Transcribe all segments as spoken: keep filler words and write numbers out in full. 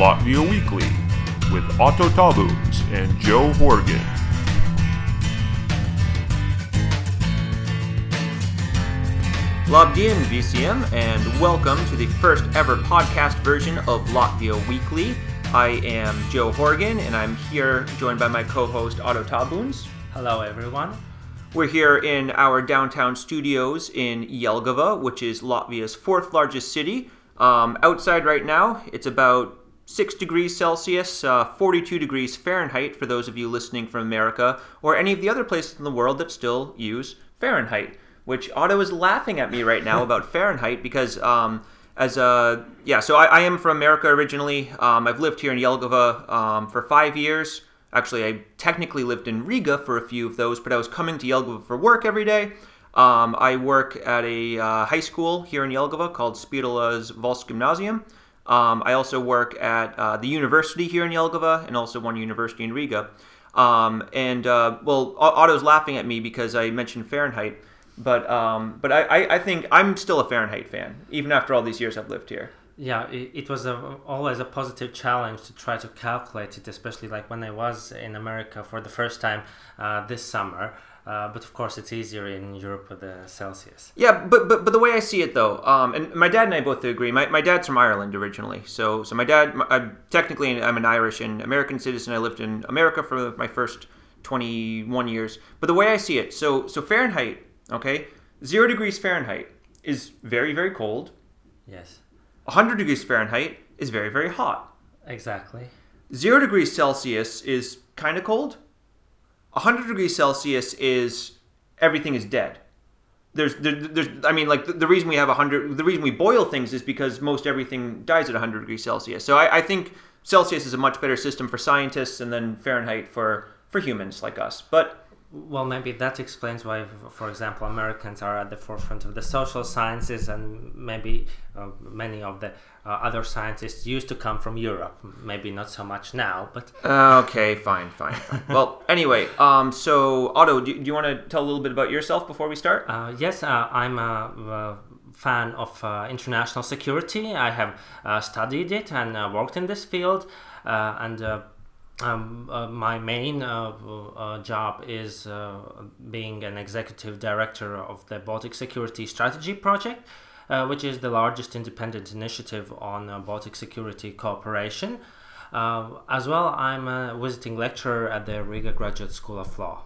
Latvia Weekly with Otto Tabuns and Joe Horgan. Labdien visiem, and welcome to the first ever podcast version of Latvia Weekly. I am Joe Horgan, and I'm here joined by my co-host Otto Tabuns. Hello, everyone. We're here in our downtown studios in Jelgava, which is Latvia's fourth largest city. Um, outside right now, it's about six degrees Celsius, uh, forty-two degrees Fahrenheit for those of you listening from America or any of the other places in the world that still use Fahrenheit. Which Otto is laughing at me right now about Fahrenheit because, um, as a, yeah, so I, I am from America originally. Um, I've lived here in Jelgava um, for five years. Actually, I technically lived in Riga for a few of those, but I was coming to Jelgava for work every day. Um, I work at a uh, high school here in Jelgava called Spīdolas Valsts Ģimnāzija. Um, I also work at uh, the university here in Jelgava and also one university in Riga. Um, and, uh, well, Otto's laughing at me because I mentioned Fahrenheit. But um, but I, I think I'm still a Fahrenheit fan, even after all these years I've lived here. Yeah, it, it was a, always a positive challenge to try to calculate it, especially like when I was in America for the first time uh, this summer. Uh, but of course, it's easier in Europe with the Celsius. Yeah, but but but the way I see it though, um, and my dad and I both agree. My my dad's from Ireland originally, so so my dad, my, I'm technically I'm an Irish and American citizen. I lived in America for my first twenty-one years. But the way I see it, so so Fahrenheit. Okay, zero degrees Fahrenheit is very, very cold. Yes. one hundred degrees Fahrenheit is very, very hot. Exactly. Zero degrees Celsius is kind of cold. one hundred degrees Celsius is everything is dead. There's, there, there's. I mean, like the, the reason we have one hundred, the reason we boil things is because most everything dies at one hundred degrees Celsius. So I, I think Celsius is a much better system for scientists, and then Fahrenheit for, for humans like us. But well, maybe that explains why, for example, Americans are at the forefront of the social sciences, and maybe uh, many of the uh, other scientists used to come from Europe. Maybe not so much now, but... Uh, okay, fine, fine, fine. Well, anyway, um, so Otto, do, do you want to tell a little bit about yourself before we start? Uh, yes, uh, I'm a... Uh, fan of uh, international security. I have uh, studied it and uh, worked in this field, uh, and uh, Um, uh, my main uh, uh, job is uh, being an executive director of the Baltic Security Strategy Project, uh, which is the largest independent initiative on uh, Baltic security cooperation. Uh, as well, I'm a visiting lecturer at the Riga Graduate School of Law.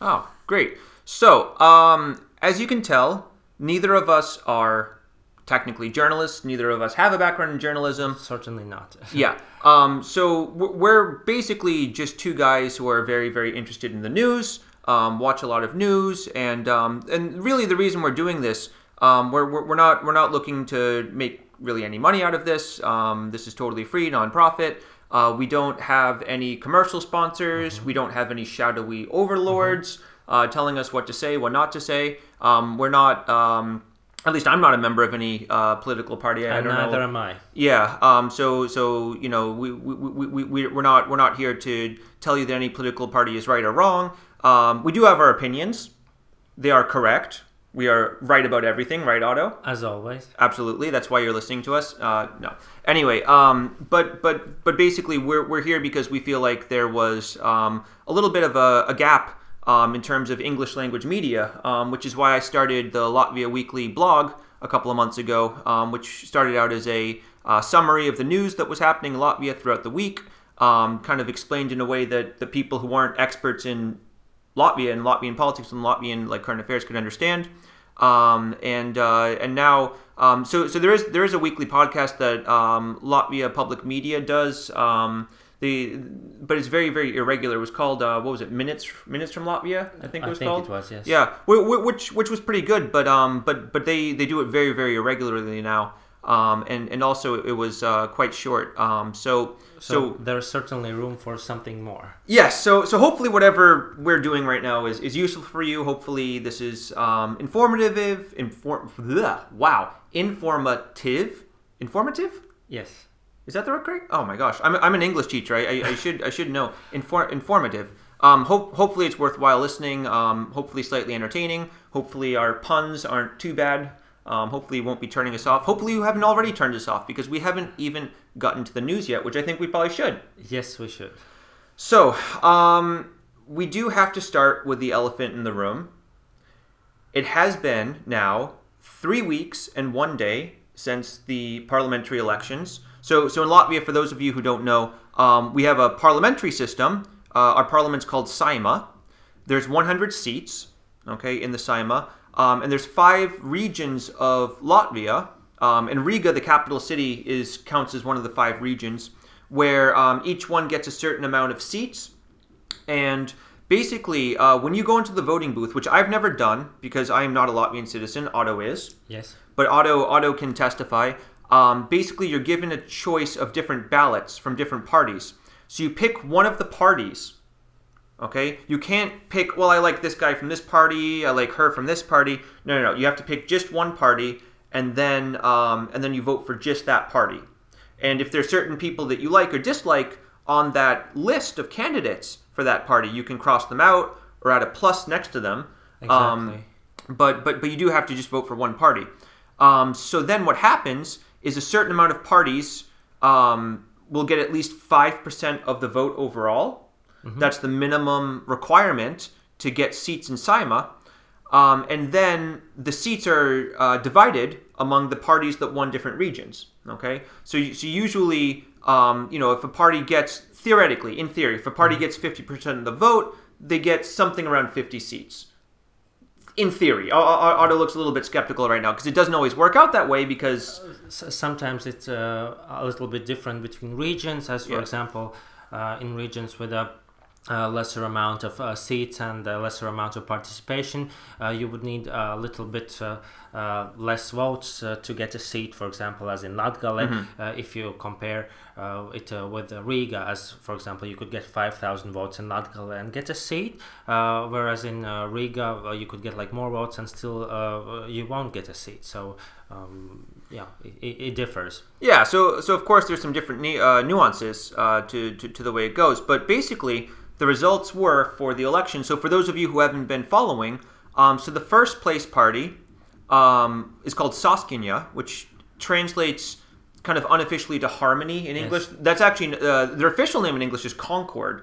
Oh, great. So, um, as you can tell, neither of us are technically journalists. Neither of us have a background in journalism. Certainly not. Yeah. Um, so we're basically just two guys who are very, very interested in the news, um, watch a lot of news, and um, and really the reason we're doing this, um, we're we're not we're not looking to make really any money out of this. Um, this is totally free, nonprofit. Uh, we don't have any commercial sponsors. Mm-hmm. We don't have any shadowy overlords mm-hmm. uh, telling us what to say, what not to say. Um, we're not. Um, At least I'm not a member of any uh, political party. I and don't neither know. am I. Yeah. Um. So so you know we we we we we we're not we're not here to tell you that any political party is right or wrong. Um. We do have our opinions. They are correct. We are right about everything, right, Otto? As always. Absolutely. That's why you're listening to us. Uh. No. Anyway. Um. But but but basically we're we're here because we feel like there was um a little bit of a, a gap. Um, in terms of English language media, um, which is why I started the Latvia Weekly blog a couple of months ago, um, which started out as a uh, summary of the news that was happening in Latvia throughout the week, um, kind of explained in a way that the people who aren't experts in Latvia and Latvian politics and Latvian like current affairs could understand. Um, and uh, and now, um, so so there is there is a weekly podcast that um, Latvia Public Media does. Um, The, but it's very, very irregular. It was called, uh, what was it, Minutes Minutes from Latvia, I think it was called? I think called. It was, yes. Yeah, which which was pretty good, but um, but but they, they do it very, very irregularly now, um, and, and also it was uh, quite short. Um, so, so so there's certainly room for something more. Yes, so so hopefully whatever we're doing right now is, is useful for you. Hopefully this is um, informative, inform, bleh, wow, informative, informative? Yes. Is that the right correct? Oh my gosh, I'm I'm an English teacher. I I, I should I should know Infor- informative. Um, hope hopefully it's worthwhile listening. Um, hopefully slightly entertaining. Hopefully our puns aren't too bad. Um, hopefully you won't be turning us off. Hopefully you haven't already turned us off, because we haven't even gotten to the news yet, which I think we probably should. Yes, we should. So, um, we do have to start with the elephant in the room. It has been now three weeks and one day since the parliamentary elections. So, so in Latvia, for those of you who don't know, um, we have a parliamentary system. Uh, our parliament's called Saeima. There's one hundred seats, okay, in the Saeima. Um, and there's five regions of Latvia, um, and Riga, the capital city, is counts as one of the five regions, where um, each one gets a certain amount of seats. And basically, uh, when you go into the voting booth, which I've never done because I am not a Latvian citizen, Otto is. Yes. But Otto, Otto can testify. Um, basically, you're given a choice of different ballots from different parties. So you pick one of the parties. Okay, you can't pick, well, I like this guy from this party, I like her from this party. No, no, no. You have to pick just one party, and then um, and then you vote for just that party. And if there's certain people that you like or dislike on that list of candidates for that party, you can cross them out or add a plus next to them. Exactly. Um, but, but, but you do have to just vote for one party. Um, so then what happens is a certain amount of parties um, will get at least five percent of the vote overall. Mm-hmm. That's the minimum requirement to get seats in Saeima. Um, and then the seats are uh, divided among the parties that won different regions. Okay, so so usually, um, you know, if a party gets, theoretically, in theory, if a party mm-hmm. gets fifty percent of the vote, they get something around fifty seats. In theory. Otto looks a little bit skeptical right now because it doesn't always work out that way, because... Sometimes it's uh, a little bit different between regions, as for yeah. example, uh, in regions with a... Uh, lesser amount of uh, seats and a uh, lesser amount of participation, uh, you would need a little bit uh, uh, less votes uh, to get a seat, for example, as in Latgale. Mm-hmm. Uh, if you compare uh, it uh, with Riga, as for example, you could get five thousand votes in Latgale and get a seat, uh, whereas in uh, Riga uh, you could get like more votes and still uh, you won't get a seat. So um, yeah, it, it differs. Yeah, so so of course there's some different ni- uh, nuances uh, to, to to the way it goes, but basically the results were for the election. So for those of you who haven't been following, um, so the first place party um, is called Saskaņa, which translates kind of unofficially to harmony in English. Yes. That's actually, uh, their official name in English is Concord.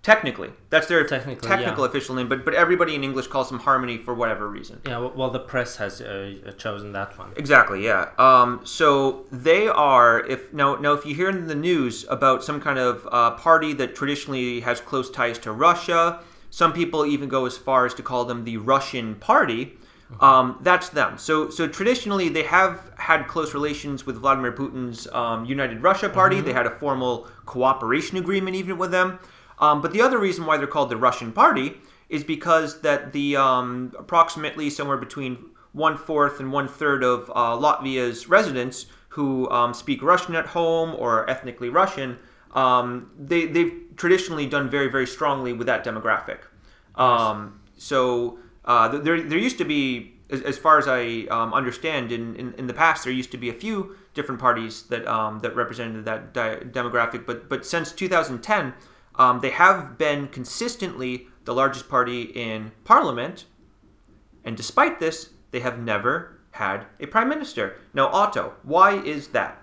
Technically, that's their technical yeah. official name, but but everybody in English calls them harmony for whatever reason. Yeah, well, the press has uh, chosen that one. Exactly, yeah. Um, so they are, if now, now if you hear in the news about some kind of uh, party that traditionally has close ties to Russia, some people even go as far as to call them the Russian Party, mm-hmm. um, that's them. So so traditionally, they have had close relations with Vladimir Putin's um, United Russia Party. Mm-hmm. They had a formal cooperation agreement even with them. Um, but the other reason why they're called the Russian Party is because that the um, approximately somewhere between one-fourth and one-third of uh, Latvia's residents who um, speak Russian at home or are ethnically Russian, um, they, they've traditionally done very, very strongly with that demographic. Um, yes. So uh, there, there used to be, as, as far as I um, understand, in, in, in the past, there used to be a few different parties that um, that represented that di- demographic, but but since two thousand ten... Um, they have been consistently the largest party in parliament, and despite this, they have never had a prime minister. Now, Otto, why is that?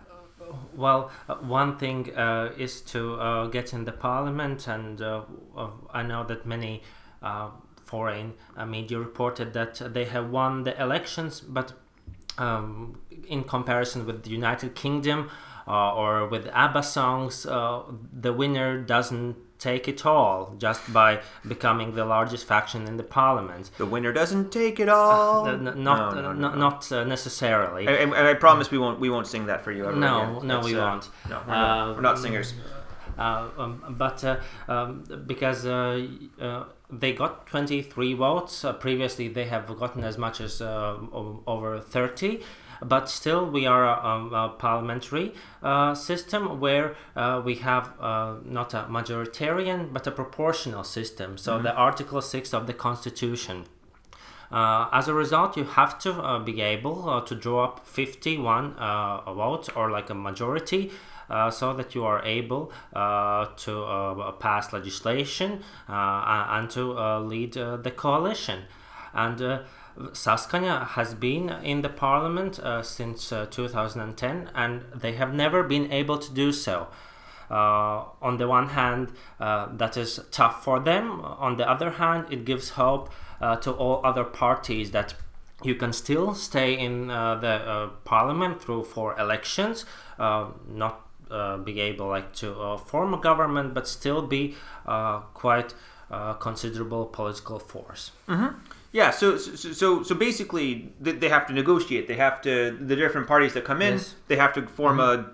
Well, uh, one thing uh, is to uh, get in the parliament, and uh, uh, I know that many uh, foreign uh, media reported that they have won the elections, but um, in comparison with the United Kingdom, Uh, or with ABBA songs, uh, the winner doesn't take it all just by becoming the largest faction in the parliament. The winner doesn't take it all. Uh, n- n- not no, no, uh, no, n- no. not uh, necessarily. And, and I promise we won't we won't sing that for you. Ever no, again. no, That's, we uh, won't. No, we're not, uh, we're not singers. Uh, um, but uh, um, because uh, uh, they got twenty-three votes, uh, previously they have gotten as much as uh, over thirty. But still, we are a, a parliamentary uh, system where uh, we have uh, not a majoritarian, but a proportional system. So mm-hmm. the Article six of the Constitution. Uh, as a result, you have to uh, be able uh, to draw up fifty-one uh, votes, or like a majority, uh, so that you are able uh, to uh, pass legislation uh, and to uh, lead uh, the coalition. And uh, Saskaņa has been in the parliament uh, since uh, two thousand ten, and they have never been able to do so. Uh, on the one hand, uh, that is tough for them. On the other hand, it gives hope uh, to all other parties that you can still stay in uh, the uh, parliament through four elections, uh, not uh, be able like to uh, form a government, but still be uh, quite uh, considerable political force. Mm-hmm. Yeah, so so so basically they have to negotiate. They have to, the different parties that come in, yes. They have to form mm-hmm. a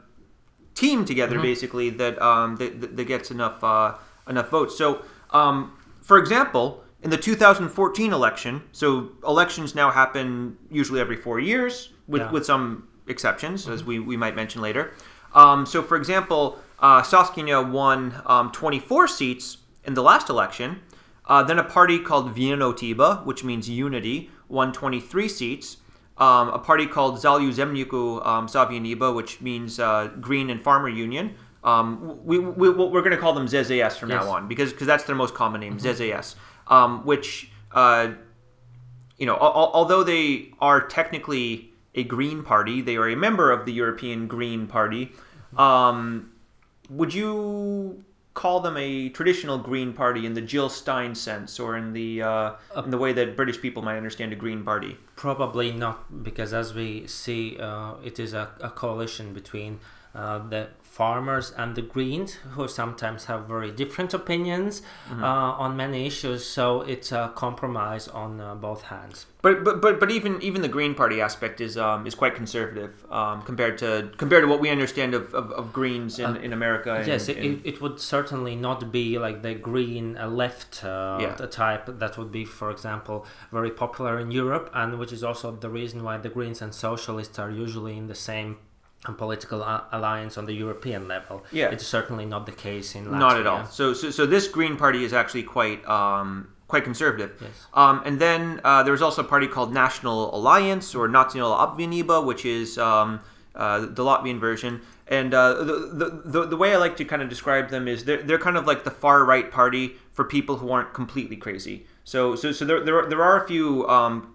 team together, mm-hmm. basically, that um that, that gets enough uh, enough votes. So, um, for example, in the two thousand fourteen election, so elections now happen usually every four years, with, yeah. with some exceptions, mm-hmm. as we, we might mention later. Um, so, for example, uh, Saskaņa won um, twenty-four seats in the last election. Uh, then a party called Vienotība, which means unity, won twenty-three seats. Um, a party called Zaļo Zemnieku um, Savienība, which means uh, Green and Farmer Union. Um, we, we, we're going to call them Z Z S from yes. now on, because cause that's their most common name, mm-hmm. Z Z S. Um, which, uh, you know, al- although they are technically a Green party, they are a member of the European Green Party. Um, would you call them a traditional Green Party in the Jill Stein sense, or in the uh, in the way that British people might understand a Green Party? Probably not, because as we see, uh, it is a, a coalition between uh, the farmers and the Greens, who sometimes have very different opinions mm-hmm. uh, on many issues. So it's a compromise on uh, both hands. But but but but even even the Green Party aspect is um, is quite conservative um, compared to compared to what we understand of, of, of Greens in, uh, in America. And, yes, it, and... it would certainly not be like the Green left uh, yeah. type that would be, for example, very popular in Europe, and which is also the reason why the Greens and Socialists are usually in the same political alliance on the European level. Yeah, it's certainly not the case in Latvia. Not at all. So so so this Green Party is actually quite. Um, Quite conservative. Yes. Um, and then uh, there was also a party called National Alliance, or Nacionālā Apvienība, which is um, uh, the Latvian version. And uh, the, the the way I like to kind of describe them is they're they're kind of like the far right party for people who aren't completely crazy. So so so there there, there are a few um,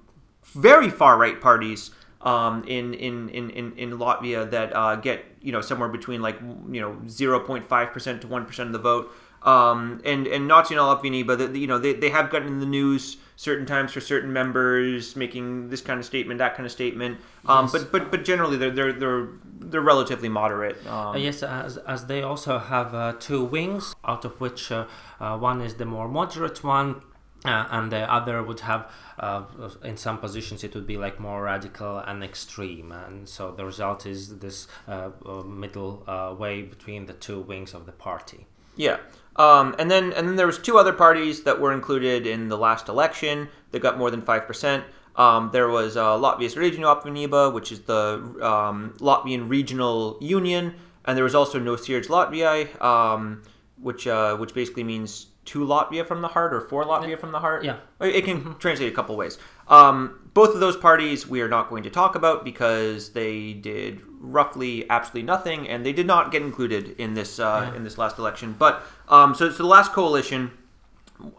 very far right parties um, in, in in in in Latvia that uh, get you know somewhere between like you know zero point five percent to one percent of the vote. Um, and, and Nacionālā Apvienība, but you know, they, they have gotten in the news certain times for certain members making this kind of statement, that kind of statement. Um, yes. But but but generally, they're they're they're, they're relatively moderate. Um, uh, yes, as as they also have uh, two wings, out of which uh, uh, one is the more moderate one. Uh, and the other would have, uh, in some positions, it would be like more radical and extreme. And so the result is this uh, middle uh, way between the two wings of the party. Yeah. Um, and then and then there was two other parties that were included in the last election that got more than five percent. Um, there was uh, Latvijas Regionālo Apvienība, which is the um, Latvian Regional Union. And there was also No sirds Latvijai, um, which uh, which basically means to Latvia from the heart, or for Latvia from the heart. Yeah. It can translate a couple ways. Um, both of those parties we are not going to talk about because they did roughly absolutely nothing, and they did not get included in this uh, yeah. in this last election. But um, so so the last coalition,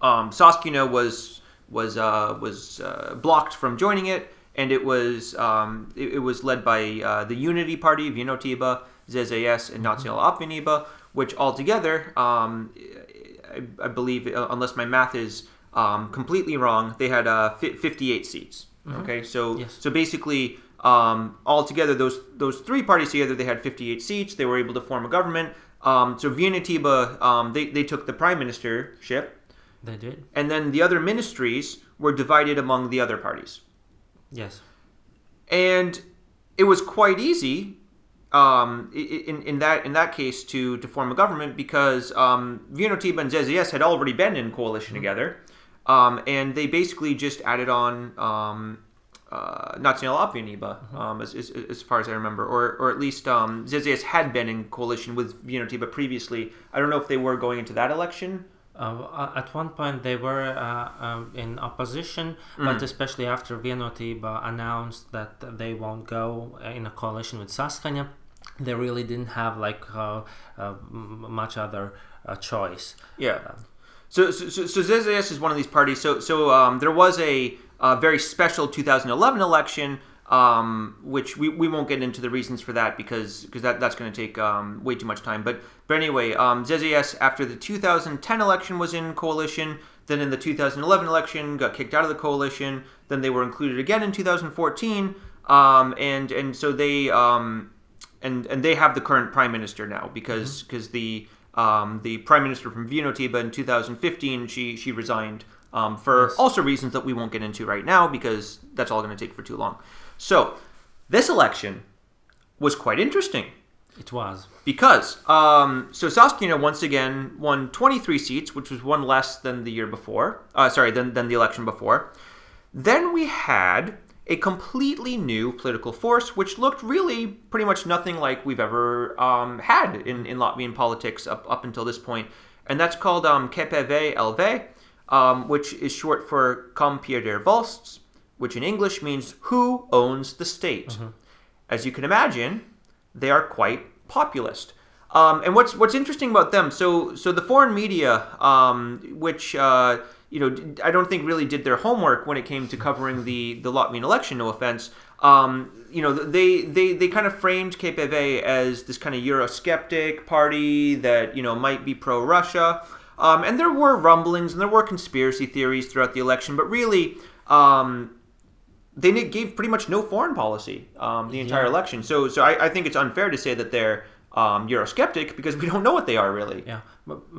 um, Saskaņa was was uh, was uh, blocked from joining it, and it was um, it, it was led by uh, the Unity Party, Vienotība, Z Z S, and Nacionālā Apvienība, which altogether. Um, I believe, unless my math is um, completely wrong, they had uh, fifty-eight seats. Mm-hmm. Okay, so yes. so basically, um, altogether, those those three parties together, they had fifty-eight seats. They were able to form a government. Um, so Vienotība, um, they they took the prime ministership. They did. And then the other ministries were divided among the other parties. Yes. And it was quite easy. Um, in in that in that case to, to form a government because um, Vienotība and Z Z S had already been in coalition mm-hmm. together, um, and they basically just added on um, uh, Nacionālā Apvienība mm-hmm. um, as, as as far as I remember, or or at least um, Z Z S had been in coalition with Vienotība previously. I don't know if they were going into that election. Uh, at one point they were uh, um, in opposition, mm. but especially after Vienotība announced that they won't go in a coalition with Saskaņa, they really didn't have like uh, uh, much other uh, choice. Yeah. Uh, So, so, so Z Z S is one of these parties. So, so um, there was a, a very special two thousand eleven election, um, which we, we won't get into the reasons for that because because that, that's going to take um, way too much time. But but anyway, um, Z Z S after the two thousand ten election was in coalition. Then in the two thousand eleven election, got kicked out of the coalition. Then they were included again in two thousand fourteen, um, and and so they um, and and they have the current prime minister now because because mm-hmm. the. Um, the prime minister from Vienotība in two thousand fifteen, she she resigned um, for yes. also reasons that we won't get into right now because that's all going to take for too long. So this election was quite interesting. It was. Because, um, so Saskaņa once again won twenty-three seats, which was one less than the year before, uh, sorry, than, than the election before. Then we had a completely new political force, which looked really pretty much nothing like we've ever um, had in, in Latvian politics up, up until this point. And that's called um, K P V L V, um, which is short for Kam pieder valsts, which in English means who owns the state. Mm-hmm. As you can imagine, they are quite populist. Um, and what's what's interesting about them, so so the foreign media, um, which... Uh, you know, I don't think really did their homework when it came to covering the, the Latvian election, no offense. Um, you know, they, they, they kind of framed K P V as this kind of Eurosceptic party that, you know, might be pro-Russia. Um, and there were rumblings and there were conspiracy theories throughout the election, but really um, they gave pretty much no foreign policy um, the entire yeah. election. So so I, I think it's unfair to say that they're Um, Eurosceptic because we don't know what they are really. Yeah,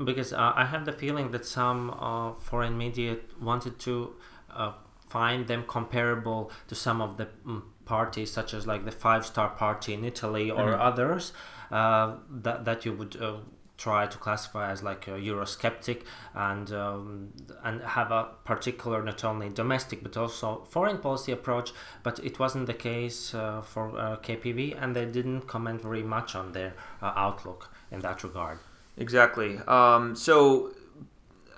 because uh, I have the feeling that some uh, foreign media wanted to uh, find them comparable to some of the um, parties, such as like the Five Star Party in Italy or mm-hmm. others uh, that that you would uh, try to classify as like a Eurosceptic and um, and have a particular not only domestic but also foreign policy approach. But it wasn't the case uh, for uh, K P V, and they didn't comment very much on their uh, outlook in that regard. Exactly. Um, so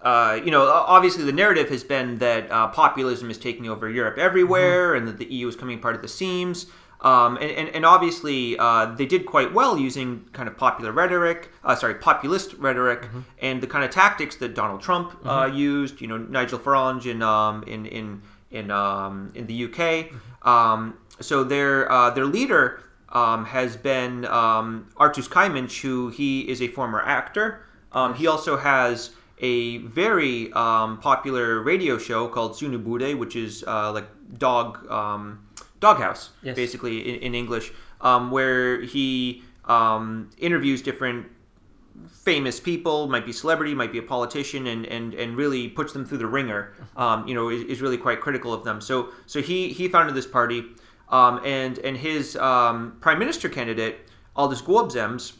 uh, you know, obviously the narrative has been that uh, populism is taking over Europe everywhere, mm-hmm. and that the E U is coming part of the seams. Um, and, and, and obviously, uh, they did quite well using kind of popular rhetoric, uh, sorry, populist rhetoric, mm-hmm. and the kind of tactics that Donald Trump mm-hmm. uh, used. You know, Nigel Farage in um, in in in, um, in the U K. Mm-hmm. Um, so their uh, their leader um, has been um, Artus Kaiminich, who he is a former actor. Um, he also has a very um, popular radio show called Sunubude, which is uh, like dog. Um, Doghouse, yes. basically, in, in English, um, where he um, interviews different famous people, might be celebrity, might be a politician, and and, and really puts them through the ringer, um, you know, is, is really quite critical of them. So so he, he founded this party, um, and, and his um, prime minister candidate, Aldis Gobzems,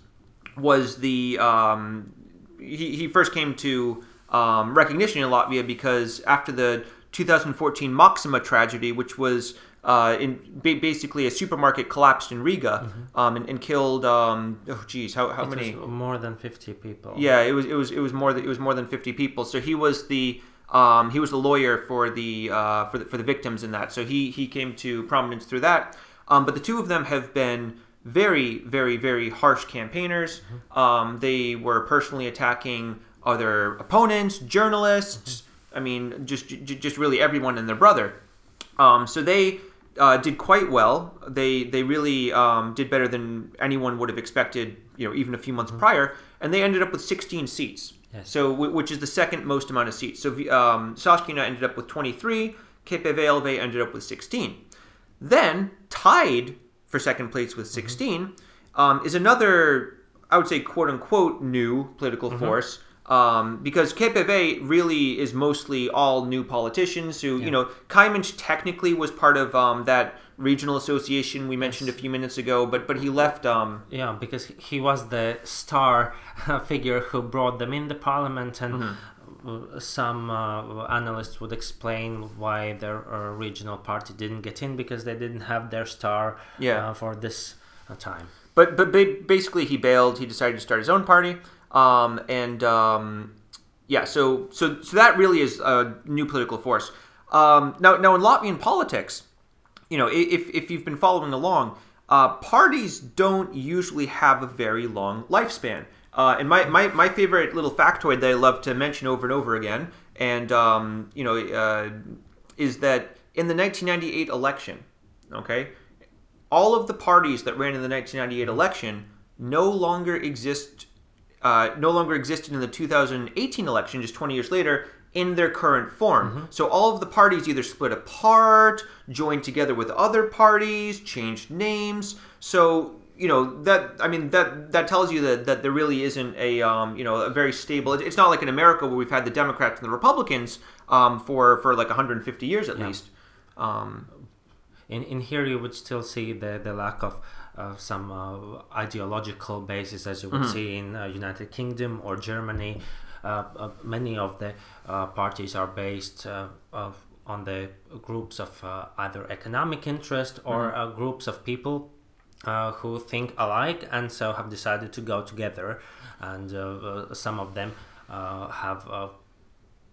was the... Um, he, he first came to um, recognition in Latvia because after the two thousand fourteen Maxima tragedy, which was... Uh, in ba- basically, a supermarket collapsed in Riga, mm-hmm. um, and, and killed. Um, oh, geez, how how it many? Was more than fifty people. Yeah, it was it was it was more than it was more than fifty people. So he was the um, he was the lawyer for the uh, for the for the victims in that. So he he came to prominence through that. Um, but the two of them have been very very very harsh campaigners. Mm-hmm. Um, they were personally attacking other opponents, journalists. Mm-hmm. I mean, just just really everyone and their brother. Um, so they. Uh, did quite well. They they really um, did better than anyone would have expected, you know, even a few months mm-hmm. prior. And they ended up with sixteen seats, yes. so w- which is the second most amount of seats. So um, Saskaņa ended up with twenty-three, K P V L V ended up with sixteen. Then, tied for second place with sixteen, mm-hmm. um, is another, I would say, quote-unquote, new political mm-hmm. force. Um, because K P V really is mostly all new politicians who, yeah. you know, Kaiminich technically was part of um, that regional association we mentioned yes. a few minutes ago, but but he left... Um, yeah, because he was the star figure who brought them in the parliament, and mm-hmm. some uh, analysts would explain why their uh, regional party didn't get in because they didn't have their star yeah. uh, for this uh, time. But, but basically he bailed, he decided to start his own party. Um, and, um, yeah, so, so, so that really is a new political force. Um, now, now in Latvian politics, you know, if, if you've been following along, uh, parties don't usually have a very long lifespan. Uh, and my, my, my favorite little factoid that I love to mention over and over again, and um, you know, uh, is that in the nineteen ninety-eight election, okay, all of the parties that ran in the nineteen ninety-eight election no longer exist, uh, no longer existed in the two thousand eighteen election, just twenty years later, in their current form. Mm-hmm. So all of the parties either split apart, joined together with other parties, changed names. So, you know, that, I mean, that that tells you that, that there really isn't a, um, you know, a very stable, it's not like in America where we've had the Democrats and the Republicans um, for, for like one hundred fifty years at yeah. least. Um, in, in here you would still see the, the lack of, of some uh, ideological basis as you would mm-hmm. see in uh, United Kingdom or Germany. Uh, uh, many of the uh, parties are based uh, of, on the groups of uh, either economic interest or mm-hmm. uh, groups of people Uh, who think alike and so have decided to go together, and uh, uh, some of them uh, have uh,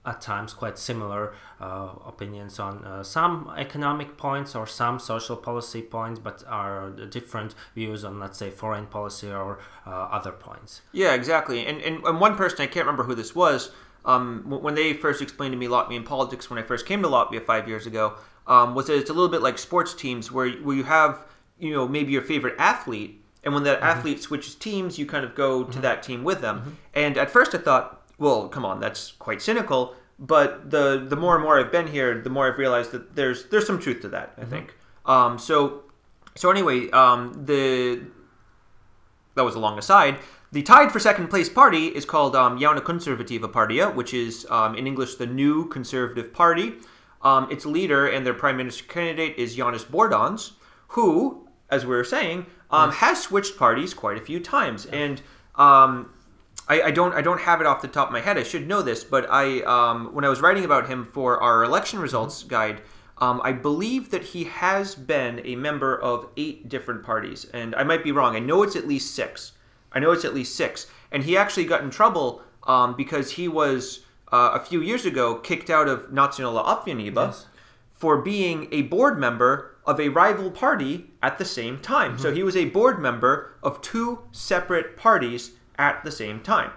at times quite similar uh, opinions on uh, some economic points or some social policy points, but are different views on, let's say, foreign policy or uh, other points. Yeah, exactly. And, and and one person, I can't remember who this was, um, when they first explained to me Latvian politics when I first came to Latvia five years ago, um, was that it's a little bit like sports teams where where you have, you know, maybe your favorite athlete, and when that mm-hmm. athlete switches teams, you kind of go to mm-hmm. that team with them. Mm-hmm. And at first I thought, well, come on, that's quite cynical, but the the more and more I've been here, the more I've realized that there's there's some truth to that, I mm-hmm. think. Um, so so anyway, um, the that was a long aside. The tied for second place party is called um, Jaunā Konservatīvā Partija, which is, um, in English, the New Conservative Party. Um, its leader and their prime minister candidate is Jānis Bordāns, who, as we were saying, um, yes. has switched parties quite a few times, yeah. and um, I, I don't, I don't have it off the top of my head. I should know this, but I, um, when I was writing about him for our election results mm-hmm. guide, um, I believe that he has been a member of eight different parties, and I might be wrong. I know it's at least six. I know it's at least six, and he actually got in trouble um, because he was uh, a few years ago kicked out of Nacionālā Apvienība yes. for being a board member of a rival party at the same time. Mm-hmm. So he was a board member of two separate parties at the same time.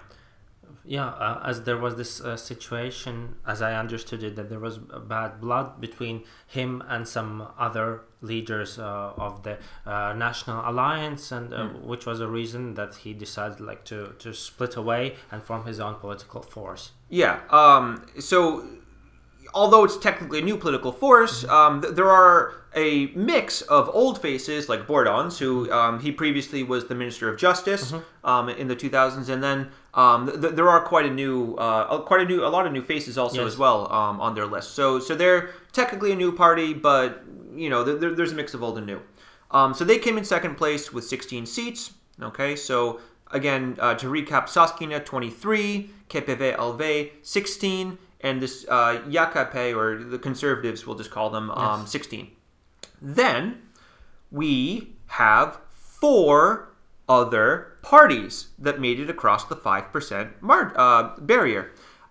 Yeah, uh, as there was this uh, situation, as I understood it, that there was bad blood between him and some other leaders uh, of the uh, National Alliance, and uh, mm. which was a reason that he decided like to, to split away and form his own political force. Yeah, um, so... although it's technically a new political force, um, th- there are a mix of old faces like Bordāns, who um, he previously was the Minister of Justice mm-hmm. um, in the two thousands, and then um, th- there are quite a new, uh, quite a new, a lot of new faces also yes. as well um, on their list. So, so they're technically a new party, but you know, th- th- there's a mix of old and new. Um, so they came in second place with sixteen seats. Okay, so again, uh, to recap: Saskaņa twenty-three, K P V L V sixteen. And this uh, Jākp, or the Conservatives, we'll just call them, um, yes. sixteen. Then we have four other parties that made it across the five percent mar- uh, barrier.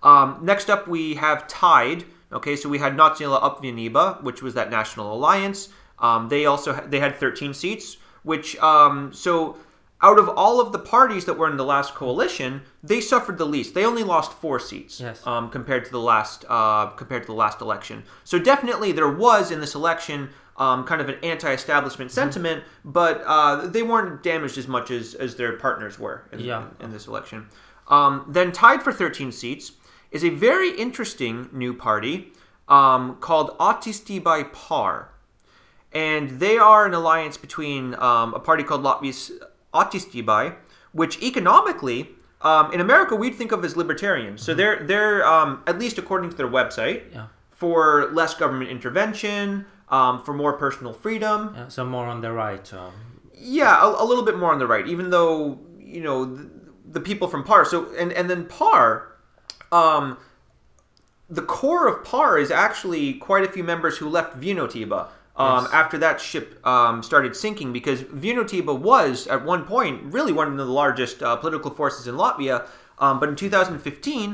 Um, next up, we have tied. Okay, so we had Nacionālā Apvienība, which was that National Alliance. Um, they also ha- they had thirteen seats, which um, so. Out of all of the parties that were in the last coalition, they suffered the least. They only lost four seats yes. um, compared to the last uh, compared to the last election. So definitely there was in this election um, kind of an anti-establishment sentiment, mm-hmm. but uh, they weren't damaged as much as, as their partners were in, yeah. in, in this election. Um, then tied for thirteen seats is a very interesting new party um, called Attīstībai Pār, and they are an alliance between um, a party called Latvijas Attīstībai, which economically, um, in America, we'd think of as libertarian. So mm-hmm. they're, they're um, at least according to their website, yeah. for less government intervention, um, for more personal freedom. Yeah, so more on the right. Um, yeah, a, a little bit more on the right, even though, you know, the, the people from P A R. So, and, and then P A R, um, the core of P A R is actually quite a few members who left Vienotība. Um, yes. After that ship um, started sinking, because Vienotība was, at one point, really one of the largest uh, political forces in Latvia. Um, but in two thousand fifteen,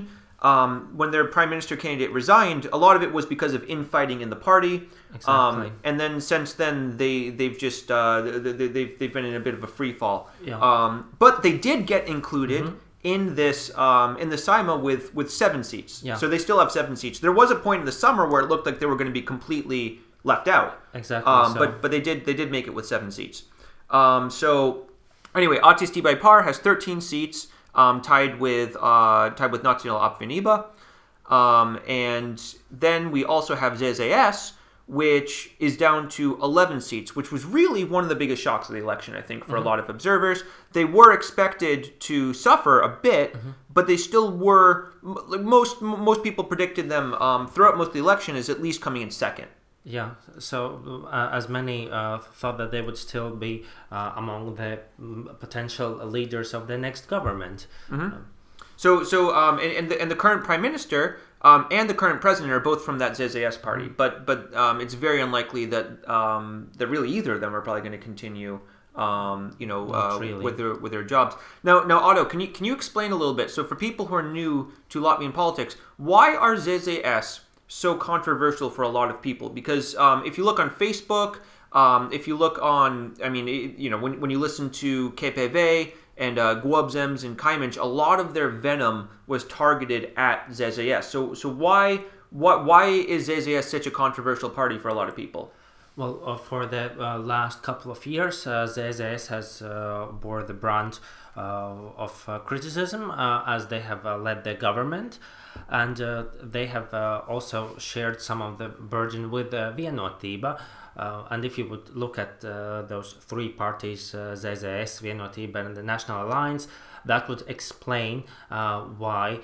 um, when their prime minister candidate resigned, a lot of it was because of infighting in the party. Exactly. Um, and then since then, they, they've just uh, they, they've, they've been in a bit of a free fall. Yeah. Um, but they did get included mm-hmm. in this um, in the Saeima with with seven seats. Yeah. So they still have seven seats. There was a point in the summer where it looked like they were going to be completely left out. Exactly. Um, so. But but they did they did make it with seven seats. Um, so anyway, Artis Pabriks has thirteen seats, um, tied with uh, tied with Nacionālā Apvienība. Um, and then we also have Z Z S, which is down to eleven seats, which was really one of the biggest shocks of the election, I think, for mm-hmm. a lot of observers. They were expected to suffer a bit, mm-hmm. but they still were. Most most people predicted them um, throughout most of the election as at least coming in second. Yeah, so uh, as many uh, thought that they would still be uh, among the potential leaders of the next government. Mm-hmm. Uh, So, so, um, and, and the and the current prime minister um, and the current president are both from that Z Z S party, but but um, it's very unlikely that um, that really either of them are probably going to continue, um, you know, uh, really. with their with their jobs. Now, now, Otto, can you can you explain a little bit? So, for people who are new to Latvian politics, why are Z Z S so controversial for a lot of people? Because um, if you look on Facebook, um, if you look on, I mean, it, you know, when when you listen to K P V. And uh, Gobzems and Kaiminich, a lot of their venom was targeted at Z Z S. So, so why, what, why is Z Z S such a controversial party for a lot of people? Well, uh, for the uh, last couple of years, uh, Z Z S has uh, bore the brunt uh, of uh, criticism uh, as they have uh, led the government, and uh, they have uh, also shared some of the burden with uh, Vienotība. Uh, and if you would look at uh, those three parties, uh, Z Z S, Vienotība and the National Alliance, that would explain uh, why uh,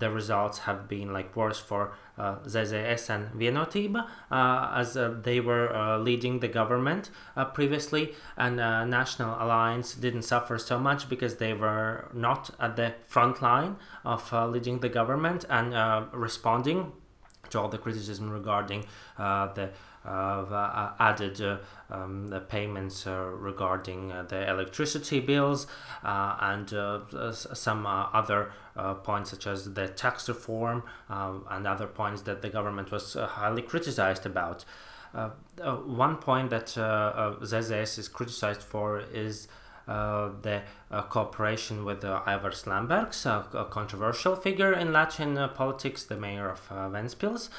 the results have been like worse for uh, Z Z S and Vienotība, uh, as uh, they were uh, leading the government uh, previously, and uh, National Alliance didn't suffer so much because they were not at the front line of uh, leading the government and uh, responding to all the criticism regarding uh, the Of, uh, added uh, um, the payments uh, regarding uh, the electricity bills uh, and uh, uh, some uh, other uh, points such as the tax reform uh, and other points that the government was uh, highly criticized about. Uh, uh, one point that uh, uh, Z Z S is criticized for is Uh, the uh, cooperation with uh, Aivars Lembergs, a, a controversial figure in Latvian uh, politics, the mayor of uh, Ventspils,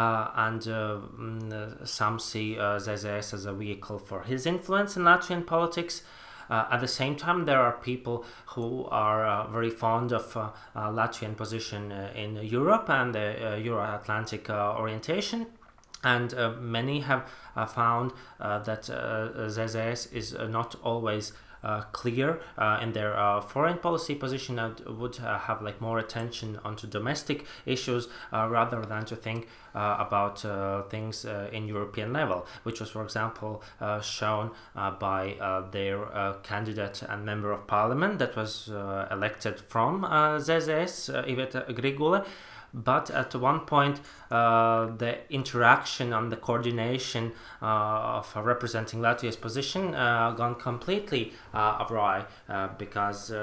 uh, and uh, mm, some see uh, Z Z S as a vehicle for his influence in Latvian politics. Uh, at the same time, there are people who are uh, very fond of uh, uh, Latvian position uh, in Europe and the uh, Euro-Atlantic uh, orientation. And uh, many have uh, found uh, that uh, Z Z S is uh, not always Uh, clear uh, in their uh, foreign policy position and would uh, have like more attention onto domestic issues uh, rather than to think uh, about uh, things uh, in European level, which was, for example, uh, shown uh, by uh, their uh, candidate and member of parliament that was uh, elected from uh, Z Z S, uh, Iveta Grigule. But at one point, uh, the interaction and the coordination uh, of representing Latvia's position uh, gone completely uh, awry uh, because uh,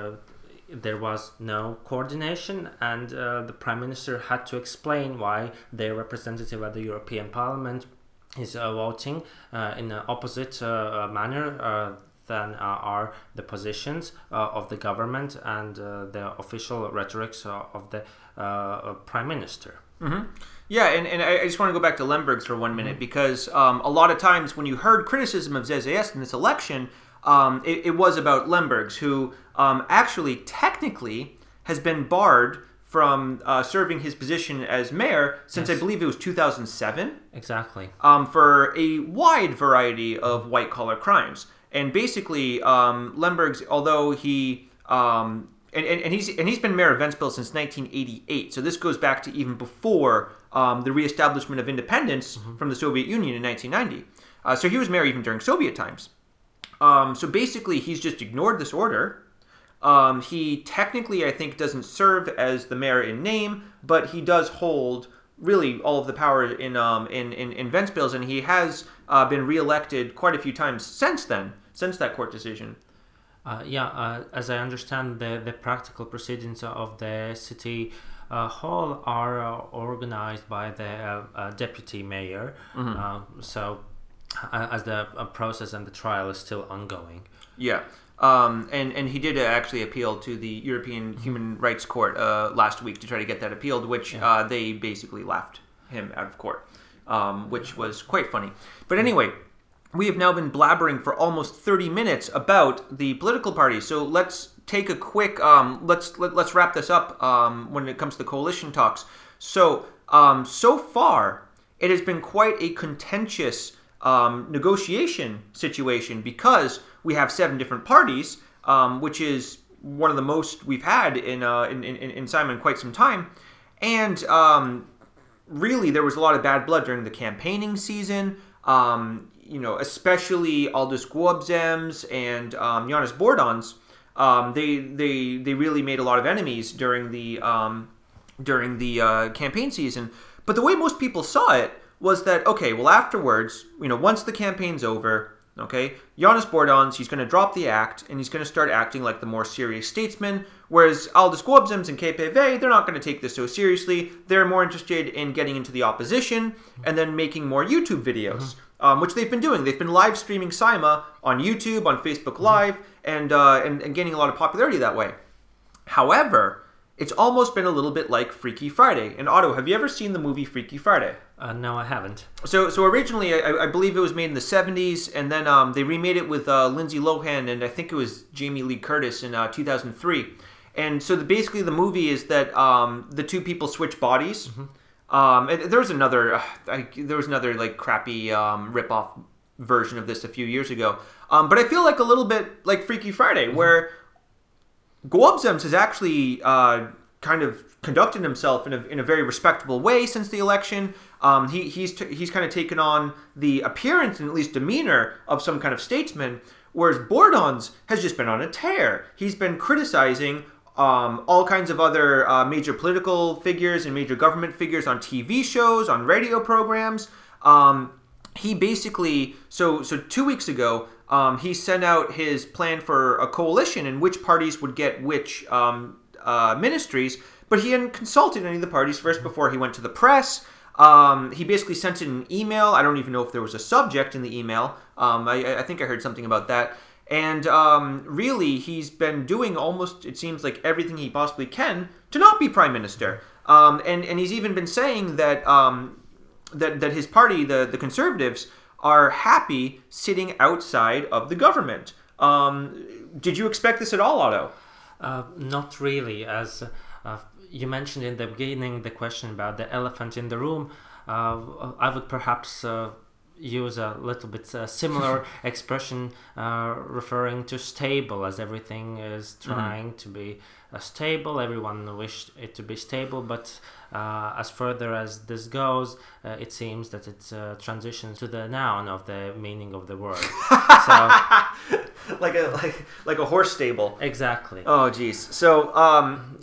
there was no coordination, and uh, the Prime Minister had to explain why their representative at the European Parliament is uh, voting uh, in an opposite uh, manner uh, than uh, are the positions uh, of the government and uh, the official rhetorics uh, of the uh, Prime Minister. Mm-hmm. Yeah, and, and I just want to go back to Lembergs for one minute, mm-hmm. because um, a lot of times when you heard criticism of Z Z S in this election, um, it, it was about Lembergs, who um, actually technically has been barred from uh, serving his position as mayor since, yes. I believe it was two thousand seven. Exactly. Um, for a wide variety of white-collar crimes. And basically, um, Lembergs, although he um, and, and, and he's and he's been mayor of Ventspils since nineteen eighty-eight, so this goes back to even before um, the reestablishment of independence mm-hmm. from the Soviet Union in nineteen ninety. Uh, so he was mayor even during Soviet times. Um, so basically, he's just ignored this order. Um, he technically, I think, doesn't serve as the mayor in name, but he does hold really all of the power in um, in, in in Ventspils, and he has uh, been reelected quite a few times since then. Since that court decision. Uh, yeah, uh, as I understand, the, the practical proceedings of the city uh, hall are uh, organized by the uh, uh, deputy mayor. Mm-hmm. Uh, so uh, as the uh, process and the trial is still ongoing. Yeah. Um, and, and he did actually appeal to the European Human Rights Court uh, last week to try to get that appealed, which yeah. uh, they basically laughed him out of court, um, which was quite funny. But anyway, we have now been blabbering for almost thirty minutes about the political parties. So let's take a quick um, – let's let, let's wrap this up um, when it comes to the coalition talks. So um, so far, it has been quite a contentious um, negotiation situation because – we have seven different parties, um, which is one of the most we've had in, uh, in, in, in Saeima in quite some time. And um, really, there was a lot of bad blood during the campaigning season, um, you know, especially Aldis Gobzems and um, Jānis Bordāns. Um, they they they really made a lot of enemies during the um, during the uh, campaign season. But the way most people saw it was that, okay, well, afterwards, you know, once the campaign's over, okay, Jānis Bordāns, he's going to drop the act, and he's going to start acting like the more serious statesman, whereas Aldis Gobzems and K P V, they're not going to take this so seriously. They're more interested in getting into the opposition and then making more YouTube videos, mm-hmm. um, which they've been doing. They've been live streaming Saeima on YouTube, on Facebook Live, and, uh, and, and gaining a lot of popularity that way. However, it's almost been a little bit like Freaky Friday. And Otto, have you ever seen the movie Freaky Friday? Uh, no, I haven't. So so originally, I, I believe it was made in the seventies, and then um, they remade it with uh, Lindsay Lohan, and I think it was Jamie Lee Curtis in uh, two thousand three. And so the, basically the movie is that um, the two people switch bodies. Mm-hmm. Um, and there was another, uh, I, there was another like crappy um, ripoff version of this a few years ago. Um, but I feel like a little bit like Freaky Friday, mm-hmm. where Gobzems has actually uh, kind of conducted himself in a in a very respectable way since the election. Um, he he's t- he's kind of taken on the appearance and at least demeanor of some kind of statesman, whereas Bordāns has just been on a tear. He's been criticizing um, all kinds of other uh, major political figures and major government figures on T V shows, on radio programs. Um, he basically so so two weeks ago. Um, he sent out his plan for a coalition and which parties would get which um, uh, ministries, but he hadn't consulted any of the parties first before he went to the press. Um, he basically sent in an email. I don't even know if there was a subject in the email. Um, I, I think I heard something about that. And um, really, he's been doing almost, it seems like, everything he possibly can to not be prime minister. Um, and, and he's even been saying that um, that, that his party, the, the Conservatives, are happy sitting outside of the government. Um, did you expect this at all, Otto? Uh, not really. As uh, you mentioned in the beginning, the question about the elephant in the room, uh, I would perhaps uh, use a little bit uh, similar expression uh, referring to stable, as everything is trying mm-hmm. to be uh, stable. Everyone wished it to be stable, but uh, as further as this goes, uh, it seems that it uh, transitions to the noun of the meaning of the word. So, like a like like a horse stable. Exactly. Oh, geez. So, um,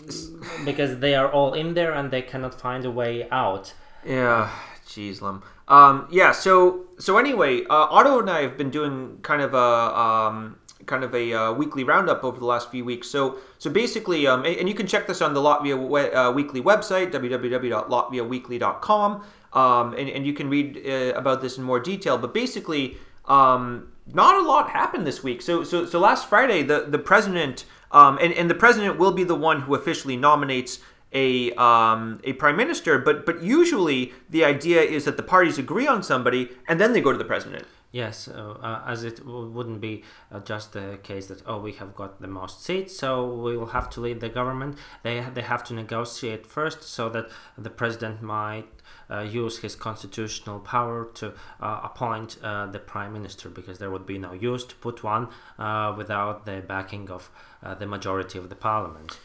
because they are all in there and they cannot find a way out. Yeah, geez, Lum. Um, yeah, so so anyway, uh, Otto and I have been doing kind of a um, kind of a uh, weekly roundup over the last few weeks. So so basically, um, and, and you can check this on the Latvia we- uh, Weekly website, w w w dot latvia weekly dot com, um, and, and you can read uh, about this in more detail. But basically, um, not a lot happened this week. So so so last Friday, the the president um, and and the president will be the one who officially nominates a um, a prime minister, but but usually the idea is that the parties agree on somebody and then they go to the president. Yes, uh, uh, as it w- wouldn't be uh, just the case that, oh, we have got the most seats, so we will have to lead the government. They they have to negotiate first so that the president might uh, use his constitutional power to uh, appoint uh, the prime minister, because there would be no use to put one uh, without the backing of uh, the majority of the parliament.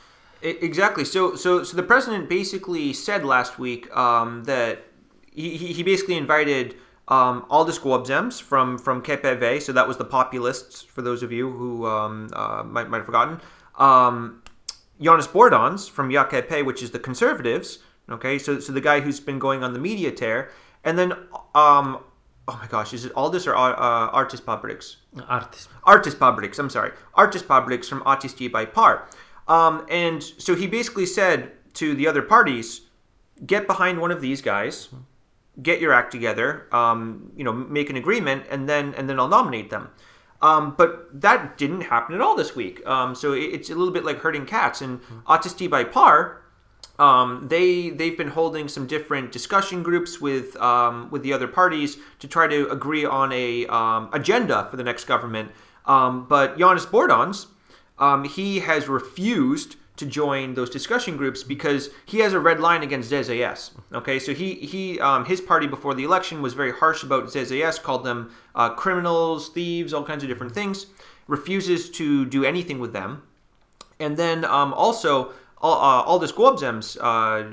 Exactly. So, so, so the president basically said last week um, that he, he basically invited um, Aldis Gobzems from from K P V, so that was the populists for those of you who um, uh, might might have forgotten, um, Jānis Bordāns from J K P, which is the Conservatives. Okay, so so the guy who's been going on the media tear, and then um, oh my gosh, is it Aldis or uh, Artis Pabriks? Artis. Artis Pabriks. I'm sorry, Artis Pabriks from Attīstībai Pār. Um, and so he basically said to the other parties, get behind one of these guys, get your act together, um, you know, make an agreement, and then and then I'll nominate them. Um, but that didn't happen at all this week. Um, so it, it's a little bit like herding cats. And mm-hmm. Autistībai Pār, um, they, they've been holding some different discussion groups with um, with the other parties to try to agree on a um, agenda for the next government. Um, but Jānis Bordāns, um, he has refused to join those discussion groups because he has a red line against Z Z S. Okay, so he he um, his party before the election was very harsh about Z Z S, called them uh, criminals, thieves, all kinds of different things. Refuses to do anything with them. And then um, also uh, Aldis Gobzems, uh,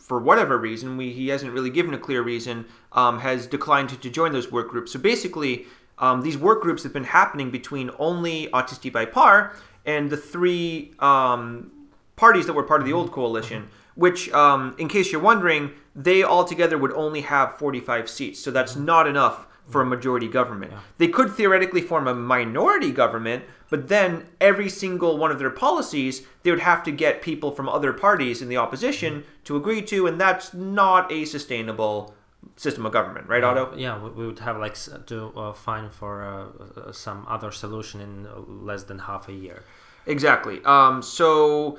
for whatever reason, we he hasn't really given a clear reason, um, has declined to, to join those work groups. So basically, um, these work groups have been happening between only Autistībai Pār and the three um, parties that were part of the old coalition, which, um, in case you're wondering, they all together would only have forty-five seats. So that's not enough for a majority government. Yeah. They could theoretically form a minority government, but then every single one of their policies, they would have to get people from other parties in the opposition to agree to, and that's not a sustainable system of government, right, Otto? Yeah, we would have like to uh, find for uh, some other solution in less than half a year. Exactly. Um, so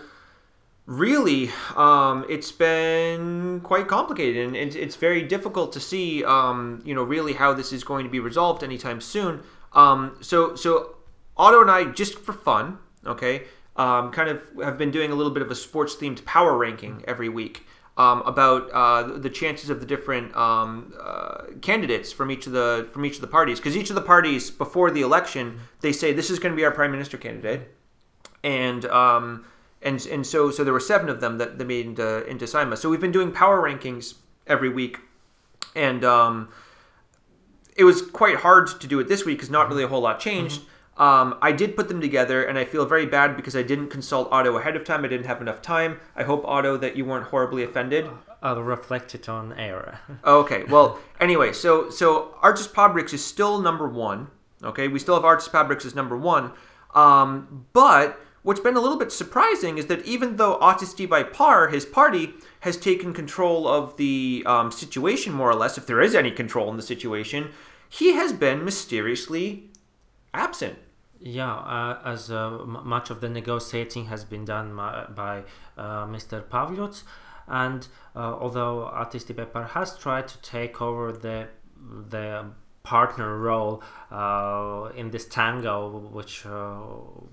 really, um, it's been quite complicated, and it's, it's very difficult to see, um, you know, really how this is going to be resolved anytime soon. Um, so, so Otto and I, just for fun, okay, um, kind of have been doing a little bit of a sports-themed power ranking every week. Um, about uh, the chances of the different um, uh, candidates from each of the from each of the parties, because each of the parties before the election they say this is going to be our prime minister candidate, and um, and and so so there were seven of them that they made into into Saeima. So we've been doing power rankings every week, and um, it was quite hard to do it this week because not really a whole lot changed. Mm-hmm. Um, I did put them together, and I feel very bad because I didn't consult Otto ahead of time. I didn't have enough time. I hope, Otto, that you weren't horribly offended. I'll reflect it on air. Okay. Well, anyway, so so Artis Pabriks is still number one. Okay, we still have Artis Pabriks as number one. Um, but what's been a little bit surprising is that even though Autistībai Pār, his party, has taken control of the um, situation more or less, if there is any control in the situation, he has been mysteriously absent. Yeah, uh, as uh, m- much of the negotiating has been done ma- by uh, Mister Pavliots, and uh, although Autistībai Pār has tried to take over the the partner role uh, in this tango, which uh,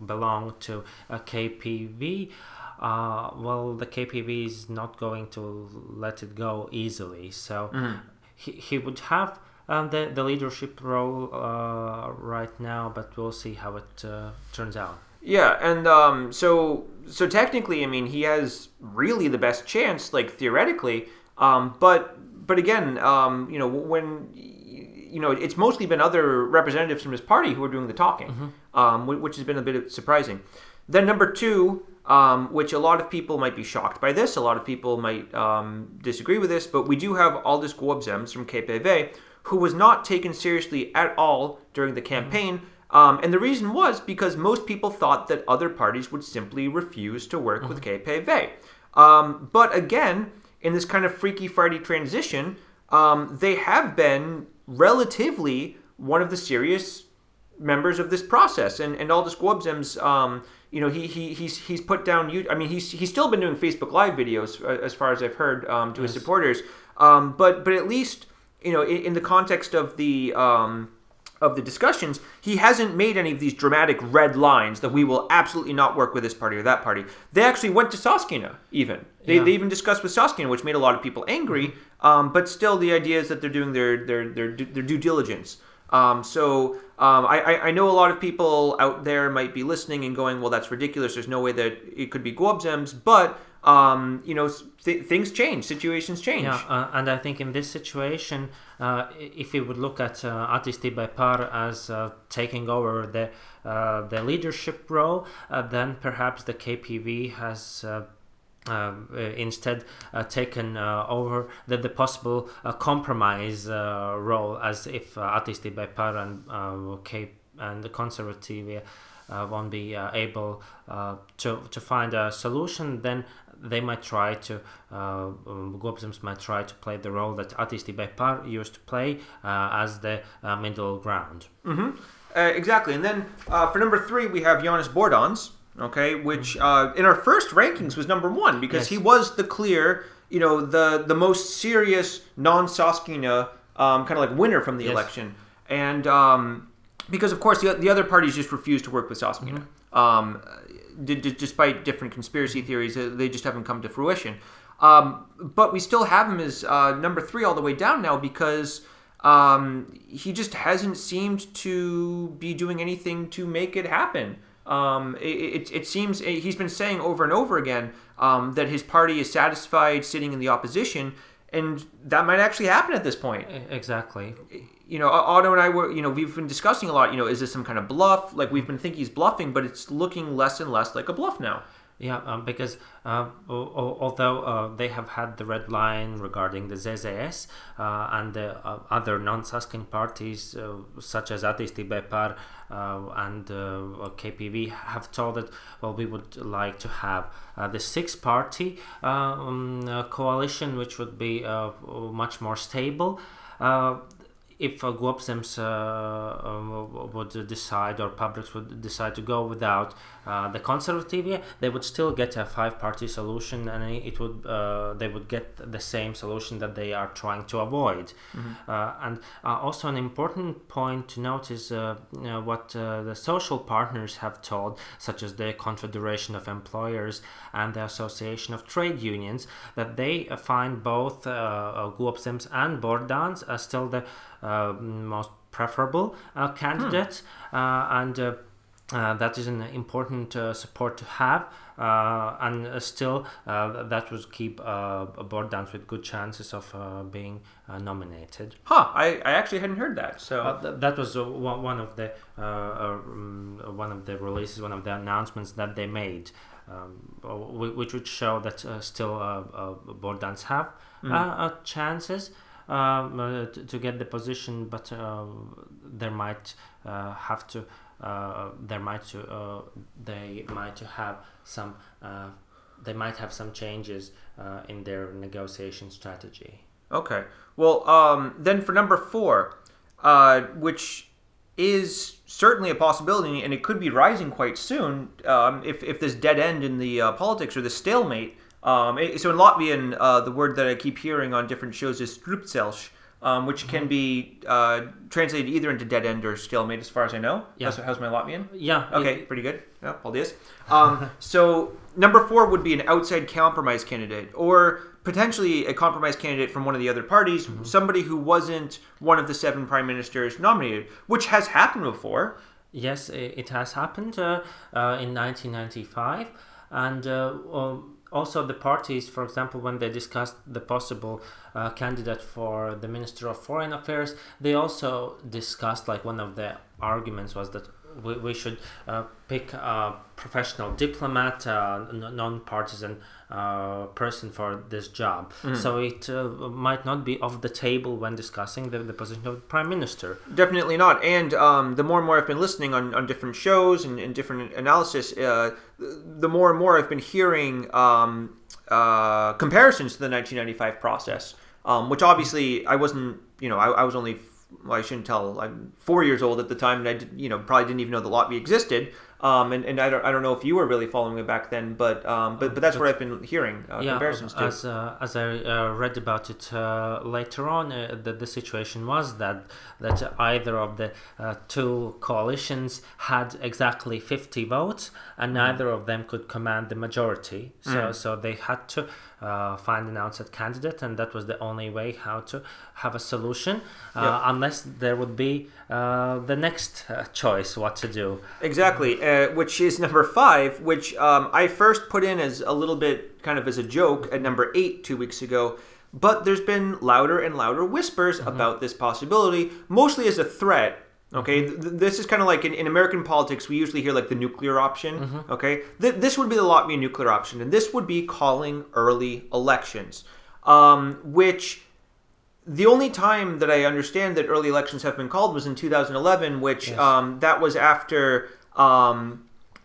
belonged to a K P V, uh, well, the K P V is not going to let it go easily, so mm-hmm. he he would have. Um, the, the leadership role uh, right now, but we'll see how it uh, turns out. Yeah, and um, so so technically, I mean, he has really the best chance, like theoretically. Um, but but again, um, you know, when you know, it's mostly been other representatives from his party who are doing the talking, mm-hmm. um, which has been a bit surprising. Then number two, um, which a lot of people might be shocked by this, a lot of people might um, disagree with this, but we do have Aldis Gobzems from K P V, who was not taken seriously at all during the campaign. Um, and the reason was because most people thought that other parties would simply refuse to work mm-hmm. with K P V. Um, but again, in this kind of Freaky Friday transition, um, they have been relatively one of the serious members of this process. And, and Aldis Gobzems, um, you know, he he he's he's put down, I mean, he's he's still been doing Facebook Live videos, as far as I've heard, um, to yes. his supporters. Um, but but at least... You know, in the context of the um, of the discussions, he hasn't made any of these dramatic red lines that we will absolutely not work with this party or that party. They actually went to Saskaņa, even. They, yeah. they even discussed with Saskaņa, which made a lot of people angry. Um, but still, the idea is that they're doing their their their, their due diligence. Um, so um, I, I know a lot of people out there might be listening and going, well, that's ridiculous. There's no way that it could be Gobzems, but... Um, you know, th- things change, situations change. Yeah, uh, and I think in this situation, uh, if we would look at uh, Autistībai Pār as uh, taking over the uh, the leadership role, uh, then perhaps the K P V has uh, uh, instead uh, taken uh, over the, the possible uh, compromise uh, role, as if uh, Autistībai Pār and uh, K- and the Conservative uh, won't be uh, able uh, to to find a solution, then. They might try to, uh, Gobzems might try to play the role that Autistībai Pār used to play uh, as the uh, middle ground. Mm-hmm. Uh, exactly. And then uh, for number three, we have Jānis Bordāns, okay, which uh, in our first rankings was number one because yes. he was the clear, you know, the, the most serious non-Saskaņa um, kind of like winner from the yes. election. And um, because, of course, the, the other parties just refused to work with Saskaņa. Mm-hmm. Um, d- d- despite different conspiracy theories, they just haven't come to fruition. Um, but we still have him as uh, number three all the way down now because um, he just hasn't seemed to be doing anything to make it happen. Um, it, it, it seems he's been saying over and over again um, that his party is satisfied sitting in the opposition, and that might actually happen at this point. Exactly. You know, Otto and I were, you know, we've been discussing a lot, you know, is this some kind of bluff? Like, we've been thinking he's bluffing, but it's looking less and less like a bluff now. Yeah, um, because uh, although uh, they have had the red line regarding the Z Z S uh, and the uh, other non-Saskaņa parties uh, such as Attīstībai Par uh, and uh, K P V have told that, well, we would like to have uh, the six-party uh, um, uh, coalition, which would be uh, much more stable. Uh, If uh, Gobzems uh, uh, would decide or Pabriks would decide to go without uh, the Konservatīvie, they would still get a five-party solution, and it would uh, they would get the same solution that they are trying to avoid. Mm-hmm. Uh, and uh, also an important point to note is uh, you know, what uh, the social partners have told, such as the Confederation of Employers and the Association of Trade Unions, that they uh, find both uh, Gobzems and Bordāns are still the Uh, most preferable uh, candidate, hmm. uh, and uh, uh, that is an important uh, support to have, uh, and uh, still uh, that would keep uh, Bordāns with good chances of uh, being uh, nominated. Huh, I, I actually hadn't heard that. So uh, th- that was uh, one of the uh, um, one of the releases, one of the announcements that they made, um, which would show that uh, still uh, uh, Bordāns have mm-hmm. uh, uh, chances. Um, uh, to, to get the position, but uh, there might uh, have to uh, there might to uh, they might have some uh, they might have some changes uh, in their negotiation strategy. Okay, well um, then for number four, uh, which is certainly a possibility, and it could be rising quite soon um, if if this dead end in the uh, politics or the stalemate. Um, so in Latvian, uh, the word that I keep hearing on different shows is strupceļš, um, which can be uh, translated either into dead end or stalemate, as far as I know. Yeah. How's, how's my Latvian? Yeah. Okay, it, pretty good. Yeah, paldies. Um, so number four would be an outside compromise candidate, or potentially a compromise candidate from one of the other parties, mm-hmm. somebody who wasn't one of the seven prime ministers nominated, which has happened before. Yes, it has happened uh, uh, in nineteen ninety-five, and... Uh, um, Also, the parties, for example, when they discussed the possible uh, candidate for the Minister of Foreign Affairs, they also discussed, like, one of the arguments was that we, we should uh, pick a professional diplomat, a non-partisan uh, person for this job. Mm. So it uh, might not be off the table when discussing the, the position of the Prime Minister. Definitely not. And um, the more and more I've been listening on, on different shows and, and different analysis, uh, the more and more I've been hearing um, uh, comparisons to the nineteen ninety-five process, um, which obviously I wasn't, you know, I, I was only... Well, I shouldn't tell. I'm four years old at the time, and I, did, you know, probably didn't even know that Latvia existed. Um, and, and I don't, I don't know if you were really following it back then, but um, but, but that's but, what I've been hearing uh, yeah, comparisons to. As uh, as I uh, read about it uh, later on, uh, the the situation was that that either of the uh, two coalitions had exactly fifty votes, and neither of them could command the majority. So mm. so they had to uh, find an outside candidate, and that was the only way how to have a solution, uh, yep. unless there would be uh, the next uh, choice what to do. Exactly. Uh, which is number five, which um, I first put in as a little bit kind of as a joke at number eight two weeks ago. But there's been louder and louder whispers mm-hmm. about this possibility, mostly as a threat. Okay, Th- this is kind of like in, in American politics, we usually hear like the nuclear option. Mm-hmm. Okay, Th- this would be the Latvian nuclear option, and this would be calling early elections, um, which... The only time that I understand that early elections have been called was in two thousand eleven, which yes. um, that was after um,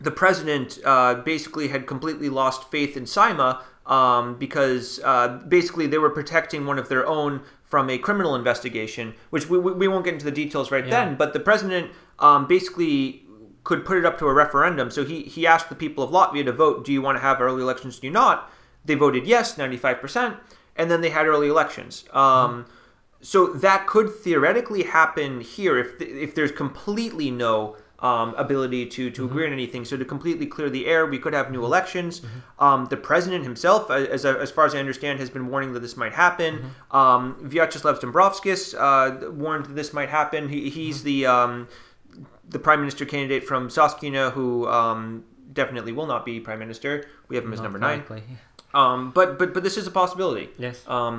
the president uh, basically had completely lost faith in Saeima um, because uh, basically they were protecting one of their own from a criminal investigation, which we we won't get into the details right yeah. then, but the president um, basically could put it up to a referendum. So he, he asked the people of Latvia to vote, do you want to have early elections, do you not? They voted yes, ninety-five percent, and then they had early elections. Um, mm-hmm. So that could theoretically happen here if th- if there's completely no um, ability to, to mm-hmm. agree on anything. So to completely clear the air, we could have new elections. Mm-hmm. Um, the president himself, as as far as I understand, has been warning that this might happen. Mm-hmm. Um, Vjačeslavs Dombrovskis uh, warned that this might happen. He, he's mm-hmm. the um, the prime minister candidate from Saskaņa, who um, definitely will not be prime minister. We have him as not number nine. Um, but but but this is a possibility. Yes. Um,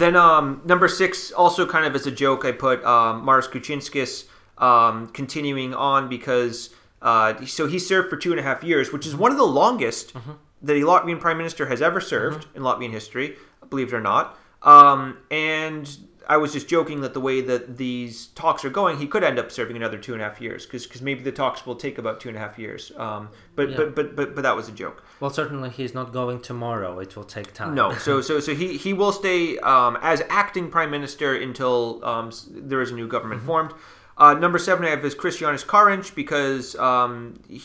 Then um, number six, also kind of as a joke, I put um, Mars Kučinskis um, continuing on because uh, so he served for two and a half years, which is one of the longest mm-hmm. that a Latvian prime minister has ever served mm-hmm. in Latvian history, believe it or not. Um, and I was just joking that the way that these talks are going, he could end up serving another two and a half years because because maybe the talks will take about two and a half years. Um, but, yeah. but but but but that was a joke. Well, certainly he's not going tomorrow. It will take time. No, so so so he he will stay um, as acting prime minister until um, there is a new government mm-hmm. formed. Uh, number seven, I have is Kristiānis Kariņš because um,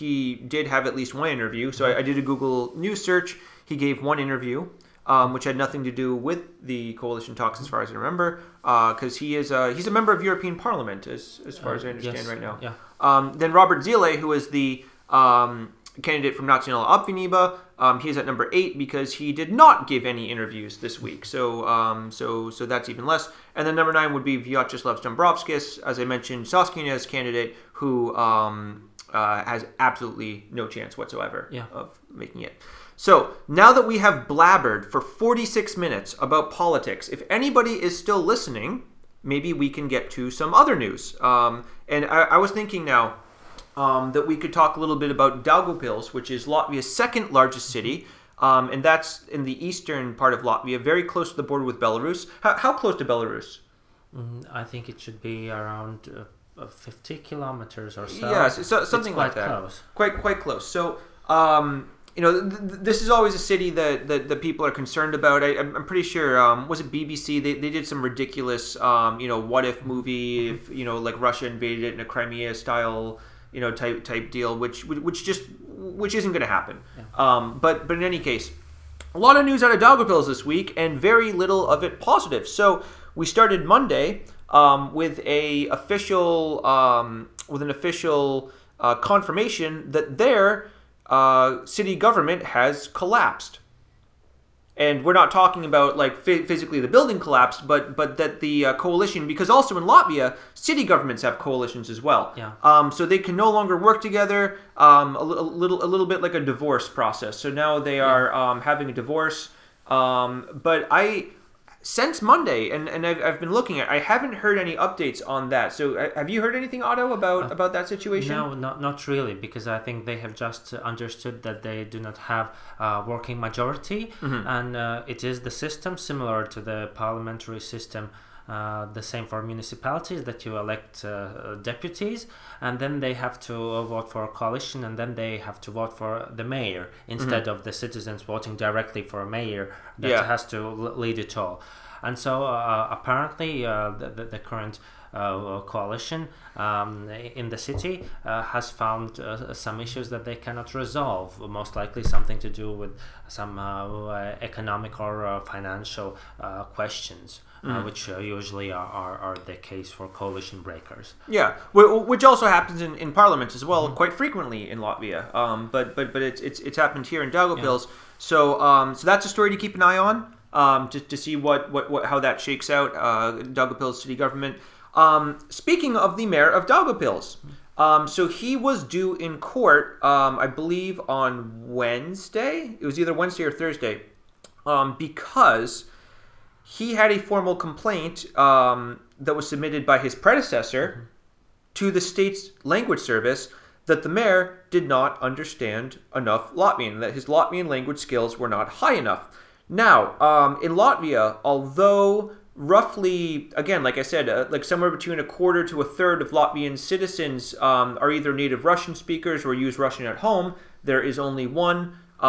he did have at least one interview. So I, I did a Google News search. He gave one interview. Um, which had nothing to do with the coalition talks, as far as I remember, because uh, he is a, he's a member of European Parliament, as as far uh, as I understand yes, right now. Yeah. Um, then Robert Ziele, who is the um, candidate from Nacionālā Apvienība, um, he is at number eight because he did not give any interviews this week. So um, so so that's even less. And then number nine would be Vjačeslavs Dombrovskis, as I mentioned, Saskaņa's candidate, who um, uh, has absolutely no chance whatsoever yeah. of making it. So, now that we have blabbered for forty-six minutes about politics, if anybody is still listening, maybe we can get to some other news. Um, and I, I was thinking now um, that we could talk a little bit about Daugavpils, which is Latvia's second largest city, um, and that's in the eastern part of Latvia, very close to the border with Belarus. How, how close to Belarus? Mm, I think it should be around uh, fifty kilometers or so. Yeah, so, something like that. Quite close. Quite, quite close. So... Um, You know, th- th- this is always a city that, that, that people are concerned about. I, I'm pretty sure, um, was it B B C? They they did some ridiculous, um, you know, what-if movie, if, you know, like Russia invaded it in a Crimea-style, you know, type type deal, which which just which isn't going to happen. Yeah. Um, but, but in any case, a lot of news out of Daugavpils this week and very little of it positive. So we started Monday um, with a official, um, with an official uh, confirmation that their... Uh, city government has collapsed, and we're not talking about like f- physically the building collapsed, but but that the uh, coalition, because also in Latvia, city governments have coalitions as well. Yeah. Um. So they can no longer work together. Um. A, l- a little, a little bit like a divorce process. So now they are yeah. um having a divorce. Um. But I, since Monday, and and I've I've been looking at, I haven't heard any updates on that. So I, have you heard anything, Otto, about uh, about that situation? No, not not really, because I think they have just understood that they do not have a working majority, mm-hmm. and uh, it is the system similar to the parliamentary system. Uh, the same for municipalities, that you elect uh, deputies, and then they have to vote for a coalition, and then they have to vote for the mayor instead mm-hmm. of the citizens voting directly for a mayor that yeah. has to lead it all. And so uh, apparently uh, the, the current uh, coalition um, in the city uh, has found uh, some issues that they cannot resolve, most likely something to do with some uh, economic or uh, financial uh, questions. Mm. Uh, which uh, usually are, are, are the case for coalition breakers. Yeah, which also happens in, in parliaments as well, mm. quite frequently in Latvia. Um, but but but it's it's it's happened here in Daugavpils. Yeah. So um, so that's a story to keep an eye on. Um, to to see what, what, what how that shakes out. Uh, Daugavpils city government. Um, speaking of the mayor of Daugavpils, um, so he was due in court. Um, I believe on Wednesday. It was either Wednesday or Thursday, um, because. He had a formal complaint um, that was submitted by his predecessor mm-hmm. to the state's language service that the mayor did not understand enough Latvian, that his Latvian language skills were not high enough. Now, um, in Latvia, although roughly, again, like I said, uh, like somewhere between a quarter to a third of Latvian citizens um, are either native Russian speakers or use Russian at home, there is only one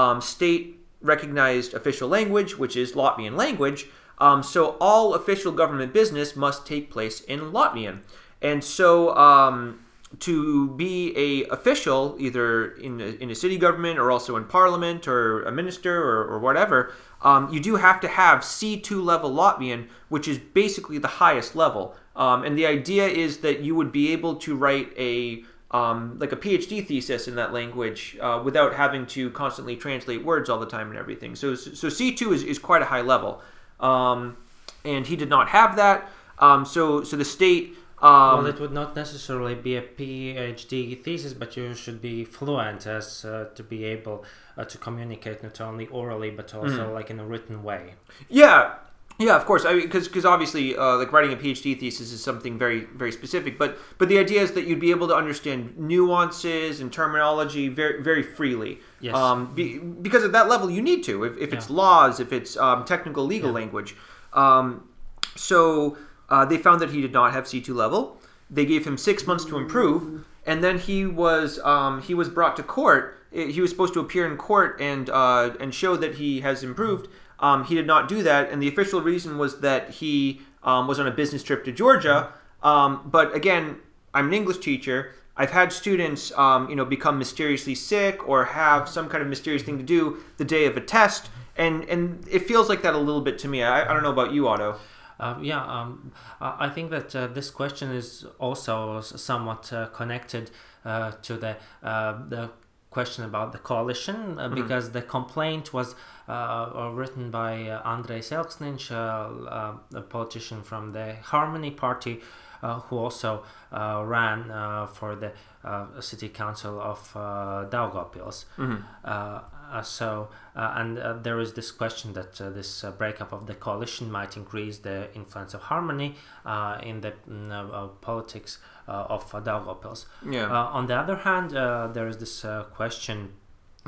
um, state-recognized official language, which is Latvian language. Um, so all official government business must take place in Latvian. And so um, to be a official, either in a, in a city government or also in parliament or a minister or, or whatever, um, you do have to have C two level Latvian, which is basically the highest level. Um, and the idea is that you would be able to write a um, like a PhD thesis in that language uh, without having to constantly translate words all the time and everything. So so C two is, is quite a high level. Um, and he did not have that. Um, so so the state... Um, well, it would not necessarily be a PhD thesis, but you should be fluent as uh, to be able uh, to communicate not only orally, but also mm-hmm. like in a written way. Yeah, yeah, of course. I mean, because because obviously, uh, like writing a PhD thesis is something very very specific. But but the idea is that you'd be able to understand nuances and terminology very very freely. Yes. Um, be, because at that level, you need to. If if yeah. it's laws, if it's um, technical legal yeah. language, um, so. Uh, they found that he did not have C two level. They gave him six months to improve, and then he was um, he was brought to court. He was supposed to appear in court and uh, and show that he has improved. Um, he did not do that, and the official reason was that he um, was on a business trip to Georgia. Um, but again, I'm an English teacher. I've had students um, you know, become mysteriously sick or have some kind of mysterious thing to do the day of a test, and and it feels like that a little bit to me. I, I don't know about you, Otto. Uh, yeah, um, I think that uh, this question is also somewhat uh, connected uh, to the, uh, the question about the coalition, uh, because mm-hmm. the complaint was uh, written by uh, Andrei Selksniņš, uh, a politician from the Harmony Party, uh, who also uh, ran uh, for the uh, city council of uh, Daugavpils. Mm-hmm. Uh, Uh, so uh, and uh, there is this question that uh, this uh, breakup of the coalition might increase the influence of Harmony uh, in the uh, uh, politics uh, of uh, Daugavpils. Yeah. Uh, on the other hand, uh, there is this uh, question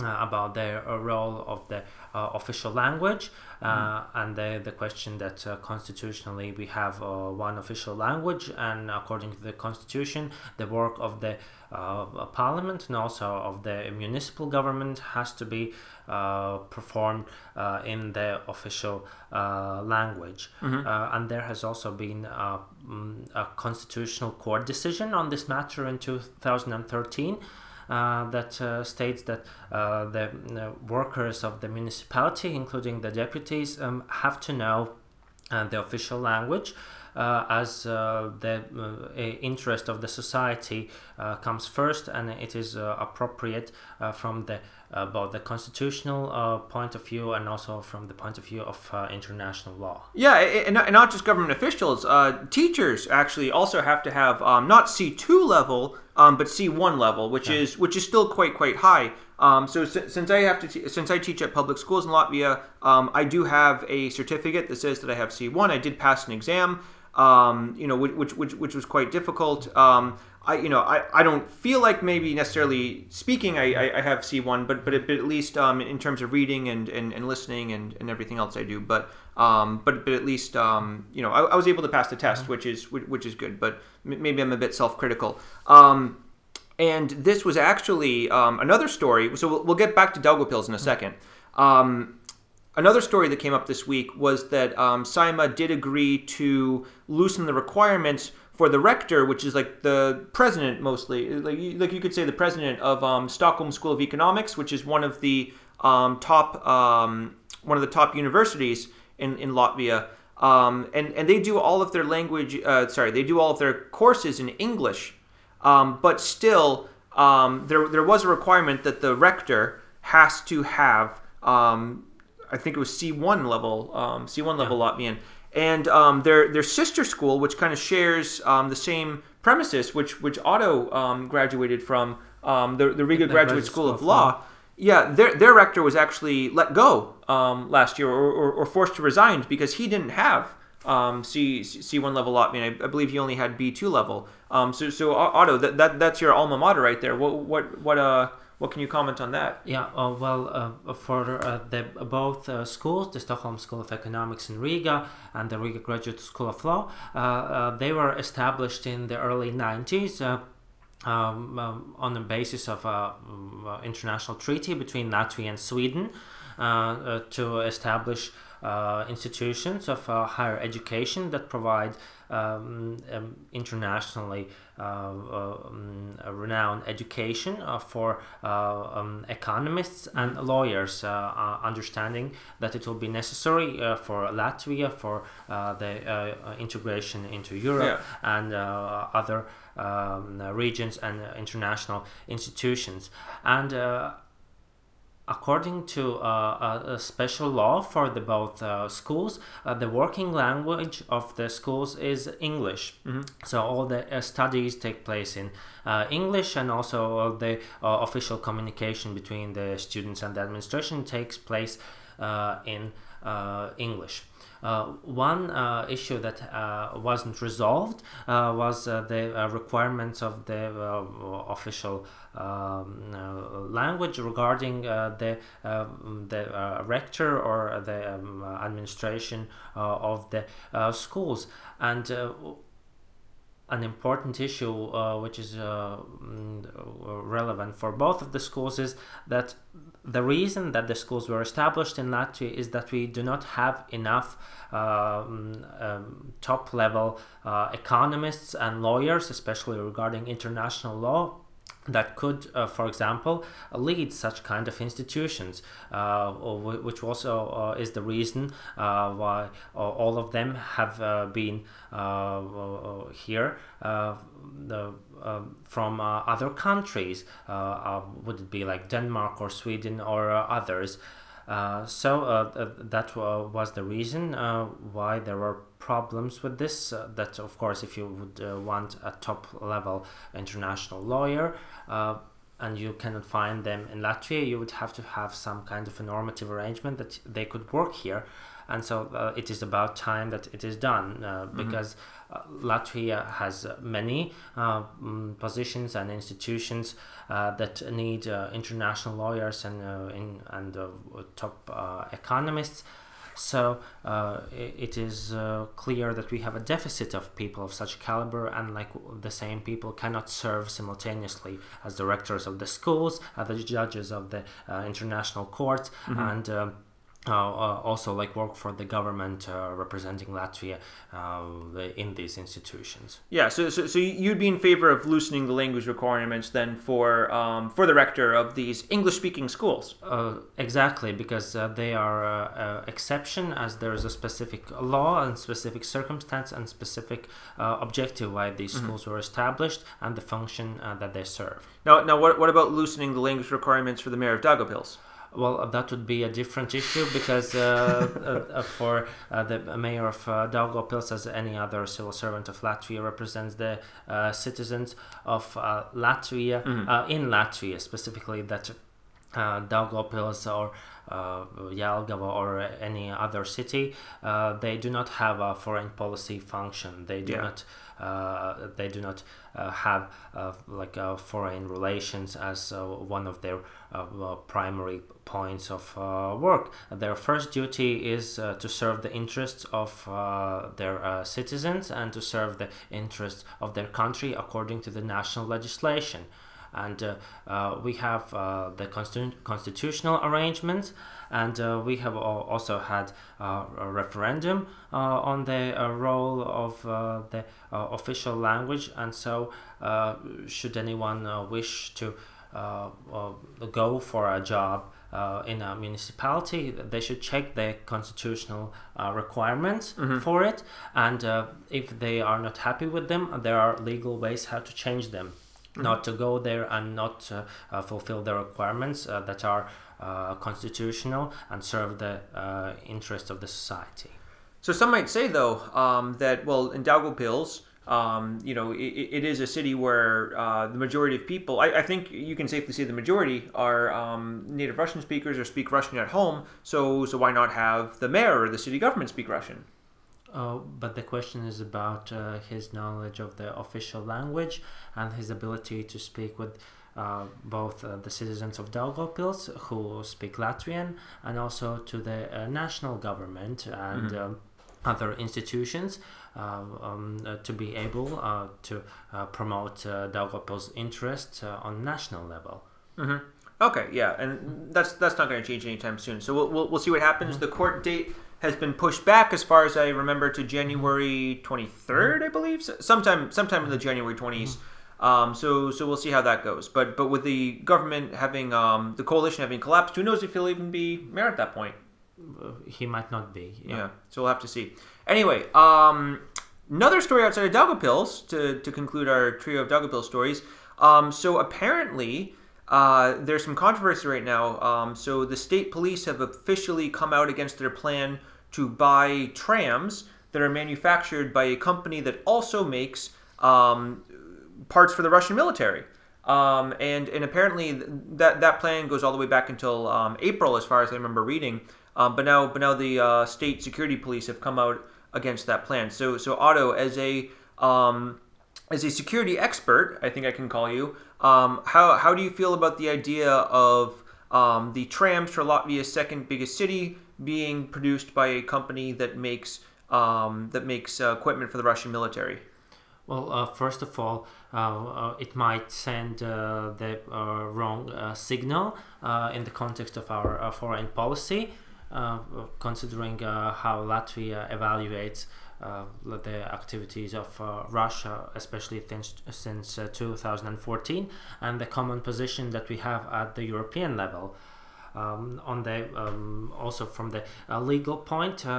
uh, about the uh, role of the uh, official language uh, mm. and the, the question that uh, constitutionally we have uh, one official language, and according to the constitution, the work of the Uh, parliament and also of the municipal government has to be uh, performed uh, in the official uh, language. Mm-hmm. Uh, and there has also been uh, a constitutional court decision on this matter in two thousand thirteen uh, that uh, states that uh, the uh, workers of the municipality, including the deputies, um, have to know uh, the official language. Uh, as uh, the uh, interest of the society uh, comes first, and it is uh, appropriate uh, from the uh, both the constitutional uh, point of view and also from the point of view of uh, international law. Yeah, and not just government officials. Uh, teachers actually also have to have um, not C two level, um, but C one level, which yeah. is which is still quite quite high. Um, so since I have to, te- since I teach at public schools in Latvia, um, I do have a certificate that says that I have C one. I did pass an exam, um, you know, which which which was quite difficult. Um, I you know I, I don't feel like maybe necessarily speaking I, I have C one, but but at least um, in terms of reading and, and, and listening and, and everything else I do, but um but but at least um you know I, I was able to pass the test, which is which is good. But maybe I'm a bit self-critical. Um, And this was actually um, another story. So we'll, we'll get back to Daugavpils in a second. Um, another story that came up this week was that um, Saeima did agree to loosen the requirements for the rector, which is like the president mostly. Like you, like you could say the president of um, Stockholm School of Economics, which is one of the um, top um, one of the top universities in, in Latvia. Um, and, and they do all of their language. Uh, sorry, they do all of their courses in English. Um, but still, um, there there was a requirement that the rector has to have, um, I think it was C one level, um, C one level yeah. Latvian, and um, their their sister school, which kind of shares um, the same premises, which which Otto um, graduated from, um, the the Riga Graduate School of Law. Yeah, their their rector was actually let go um, last year, or, or or forced to resign because he didn't have. Um, C C one level Latvian. I, I believe he only had B two level. Um, so so Otto, that, that that's your alma mater right there. What what what uh what can you comment on that? Yeah, uh, well, uh, for uh, the both uh, schools, the Stockholm School of Economics in Riga and the Riga Graduate School of Law, uh, uh, they were established in the early nineties. Uh, Um, um, on the basis of an uh, international treaty between Latvia and Sweden, uh, uh, to establish uh, institutions of uh, higher education that provide um, um, internationally uh, um, renowned education uh, for uh, um, economists and lawyers, uh, uh, understanding that it will be necessary uh, for Latvia, for uh, the uh, integration into Europe yeah. and uh, other um, regions and international institutions. And uh, according to uh, a special law for the both uh, schools, uh, the working language of the schools is English. Mm-hmm. So all the uh, studies take place in uh, English, and also all the uh, official communication between the students and the administration takes place uh, in uh, English. Uh, one uh, issue that uh, wasn't resolved uh, was uh, the uh, requirements of the uh, official um, uh, language regarding uh, the uh, the uh, rector or the um, administration uh, of the uh, schools. And uh, an important issue uh, which is uh, relevant for both of the schools is that the reason that the schools were established in Latvia is that we do not have enough um, um, top-level uh, economists and lawyers, especially regarding international law, that could, uh, for example, lead such kind of institutions, uh, which also uh, is the reason uh, why all of them have uh, been uh, here uh, the, uh, from uh, other countries. Uh, uh, would it be like Denmark or Sweden or uh, others? Uh, so uh, that uh, was the reason uh, why there were problems with this. Uh, that, of course, if you would uh, want a top-level international lawyer uh, and you cannot find them in Latvia, you would have to have some kind of a normative arrangement that they could work here. And so uh, it is about time that it is done, uh, because mm-hmm. uh, Latvia has many uh, positions and institutions uh, that need uh, international lawyers and uh, in, and uh, top uh, economists. So uh, it is uh, clear that we have a deficit of people of such caliber, and like the same people cannot serve simultaneously as the rectors of the schools, as the judges of the uh, international courts, mm-hmm. and um, Uh, uh, also like work for the government uh, representing Latvia uh, in these institutions. Yeah, so, so so you'd be in favor of loosening the language requirements then for um, for the rector of these English-speaking schools? Uh, exactly, because uh, they are uh, uh, exception, as there is a specific law and specific circumstance and specific uh, objective why these mm-hmm. schools were established and the function uh, that they serve. Now, now what, what about loosening the language requirements for the mayor of Daugavpils? Well, that would be a different issue, because uh, uh, for uh, the mayor of uh, Daugavpils, as any other civil servant of Latvia, represents the uh, citizens of uh, Latvia, mm-hmm. uh, in Latvia, specifically that uh, Daugavpils or uh, Jelgava or any other city, uh, they do not have a foreign policy function. They do yeah. not... Uh, they do not uh, have uh, like uh, foreign relations as uh, one of their uh, uh, primary points of uh, work. Their first duty is uh, to serve the interests of uh, their uh, citizens and to serve the interests of their country according to the national legislation. And uh, uh, we have uh, the constitu- constitutional arrangements, and uh, we have also had uh, a referendum uh, on the uh, role of uh, the uh, official language. And so uh, should anyone uh, wish to uh, uh, go for a job uh, in a municipality, they should check the constitutional uh, requirements mm-hmm. for it, and uh, if they are not happy with them, there are legal ways how to change them. Mm-hmm. Not to go there and not uh, uh, fulfill the requirements uh, that are uh, constitutional and serve the uh, interests of the society. So some might say, though, um, that, well, in Daugavpils, um, you know, it, it is a city where uh, the majority of people, I, I think you can safely say the majority, are um, native Russian speakers or speak Russian at home, so, so why not have the mayor or the city government speak Russian? Uh, but the question is about uh, his knowledge of the official language and his ability to speak with uh, both uh, the citizens of Daugavpils who speak Latvian, and also to the uh, national government and mm-hmm. um, other institutions uh, um, uh, to be able uh, to uh, promote uh, Daugavpils' interests uh, on national level. Mm-hmm. Okay, yeah, and that's that's not going to change anytime soon. So we'll we'll, we'll see what happens. Mm-hmm. The court date has been pushed back, as far as I remember, to January twenty-third, I believe, so sometime sometime in the January twenties. Mm-hmm. Um, so so we'll see how that goes. But but with the government having um, the coalition having collapsed, who knows if he'll even be mayor at that point? Uh, he might not be. Yeah. yeah. So we'll have to see. Anyway, um, another story outside of Daugavpils to to conclude our trio of Daugavpils stories. Um, so apparently. Uh, there's some controversy right now. Um, so the state police have officially come out against their plan to buy trams that are manufactured by a company that also makes um, parts for the Russian military. Um, and, and apparently that that plan goes all the way back until um, April, as far as I remember reading. Um, but now but now the uh, state security police have come out against that plan. So so Otto, as a um, as a security expert, I think I can call you. Um, how how do you feel about the idea of um, the trams for Latvia's second biggest city being produced by a company that makes um, that makes uh, equipment for the Russian military? Well, uh, first of all, uh, uh, it might send uh, the uh, wrong uh, signal uh, in the context of our uh, foreign policy, uh, considering uh, how Latvia evaluates Uh, the activities of uh, Russia, especially since, since uh, two thousand fourteen, and the common position that we have at the European level. Um, on the um, also from the uh, legal point, uh,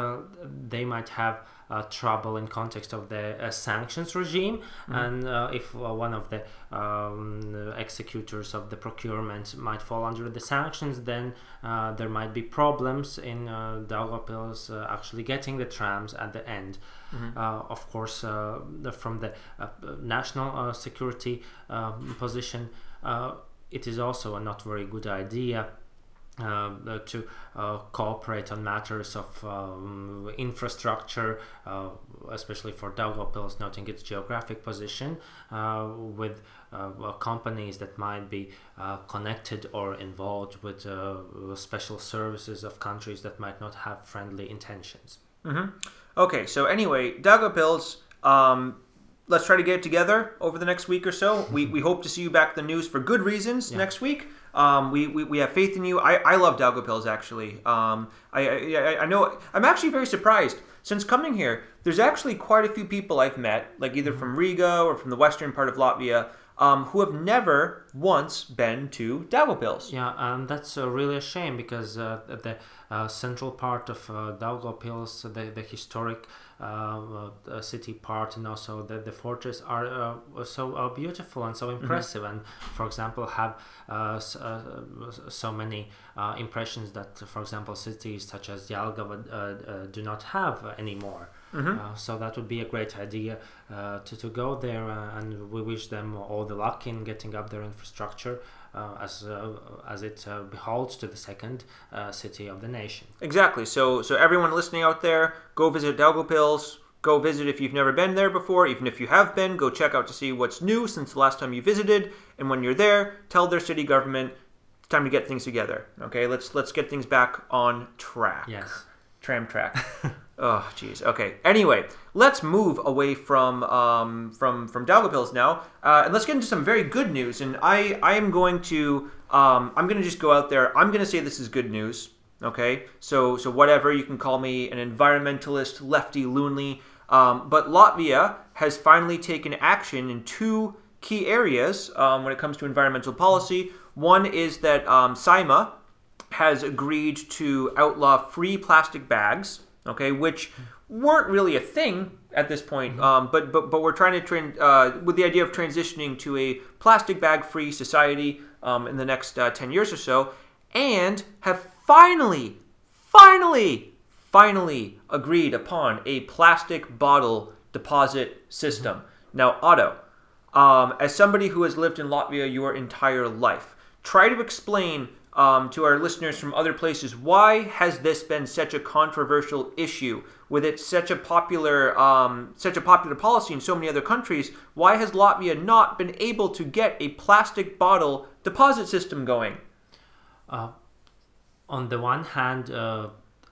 they might have uh, trouble in context of the uh, sanctions regime, mm-hmm. and uh, if uh, one of the um, executors of the procurement might fall under the sanctions, then uh, there might be problems in uh, Daugavpils uh, actually getting the trams at the end. Mm-hmm. Uh, of course, uh, from the uh, national uh, security uh, position, uh, it is also a not very good idea. Uh, to uh, cooperate on matters of um, infrastructure, uh, especially for Daugavpils, noting its geographic position, uh, with uh, companies that might be uh, connected or involved with uh, special services of countries that might not have friendly intentions. Mm-hmm. Okay, so anyway, Daugavpils, um, let's try to get it together over the next week or so. we, we hope to see you back in the news for good reasons yeah. next week. Um, we, we, we have faith in you. I, I love Daugavpils, actually. Um, I, I I know I'm actually very surprised. Since coming here, there's actually quite a few people I've met, like either from Riga or from the western part of Latvia, um, who have never once been to Daugavpils. Yeah, and um, that's uh, really a shame because uh, the uh, central part of uh, Daugavpils, the, the historic Uh, uh, city part, and also the, the fortress are uh, so uh, beautiful and so impressive, mm-hmm. and for example have uh, so, uh, so many uh, impressions that, for example, cities such as Jelgava uh, uh, do not have anymore. Mm-hmm. Uh, so that would be a great idea uh, to, to go there, uh, and we wish them all the luck in getting up their infrastructure Uh, as uh, as it uh, beholds to the second uh, city of the nation. Exactly. So so everyone listening out there, go visit Daugavpils. Go visit if you've never been there before. Even if you have been, go check out to see what's new since the last time you visited. And when you're there, tell their city government it's time to get things together. Okay, let's let's get things back on track. Yes. Tram track. Oh, geez. Okay. Anyway, let's move away from um, from from Daugavpils now, uh, and let's get into some very good news. And I, I am going to um, I'm going to just go out there. I'm going to say this is good news. Okay. So so whatever, you can call me an environmentalist, lefty, loony. Um, but Latvia has finally taken action in two key areas um, when it comes to environmental policy. One is that um, Saeima has agreed to outlaw free plastic bags. Okay, which weren't really a thing at this point, mm-hmm. um, but but but we're trying to trend uh, with the idea of transitioning to a plastic bag free society um, in the next uh, ten years or so, and have finally, finally, finally agreed upon a plastic bottle deposit system. Mm-hmm. Now, Otto, um, as somebody who has lived in Latvia your entire life, try to explain. Um, to our listeners from other places, why has this been such a controversial issue? With it such a popular, um, such a popular policy in so many other countries, why has Latvia not been able to get a plastic bottle deposit system going? Uh, on the one hand, uh,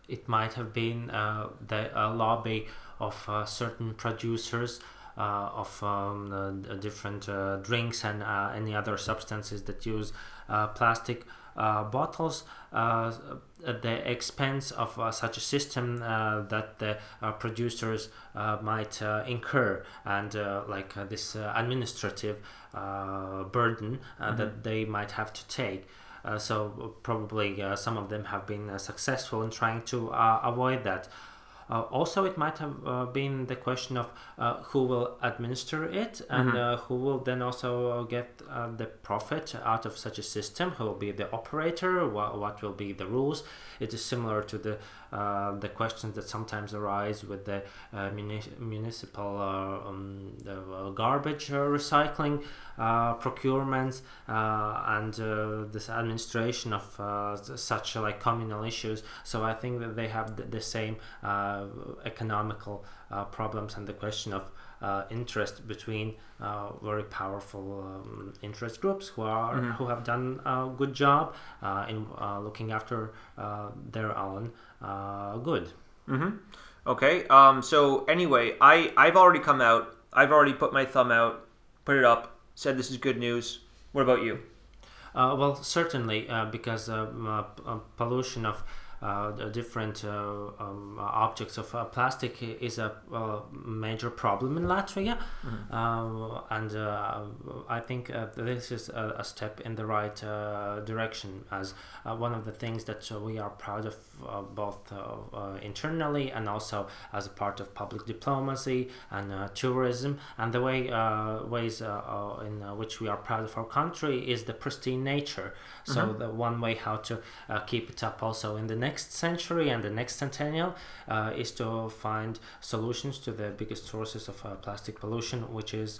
it might have been uh, the uh, lobby of uh, certain producers uh, of um, uh, different uh, drinks and uh, any other substances that use uh, plastic uh, bottles. Uh, at the expense of uh, such a system uh, that the uh, producers uh, might uh, incur, and uh, like uh, this uh, administrative uh, burden uh, mm-hmm. that they might have to take. Uh, so probably uh, some of them have been uh, successful in trying to uh, avoid that. Uh, also, it might have uh, been the question of uh, who will administer it and mm-hmm. uh, who will then also get uh, the profit out of such a system, who will be the operator, wh- what will be the rules. It is similar to the uh, the questions that sometimes arise with the uh, muni- municipal uh, um, the, uh, garbage uh, recycling uh, procurements uh, and uh, this administration of uh, such uh, like communal issues. So I think that they have the, the same uh, economical uh, problems and the question of uh, interest between uh, very powerful um, interest groups who are mm-hmm. who have done a good job uh, in uh, looking after uh, their own uh, good. Mm-hmm. Okay. Um, so anyway, I I've already come out. I've already put my thumb out, put it up, said this is good news. What about you? Uh, well, certainly, uh, because uh, uh, pollution of Uh, the different uh, um, objects of uh, plastic is a uh, major problem in Latvia, mm-hmm. uh, and uh, I think uh, this is a, a step in the right uh, direction, as uh, one of the things that uh, we are proud of uh, both uh, uh, internally and also as a part of public diplomacy and uh, tourism, and the way uh, ways uh, uh, in uh, which we are proud of our country is the pristine nature. So mm-hmm. the one way how to uh, keep it up also in the next next century and the next centennial uh, is to find solutions to the biggest sources of uh, plastic pollution, which is uh,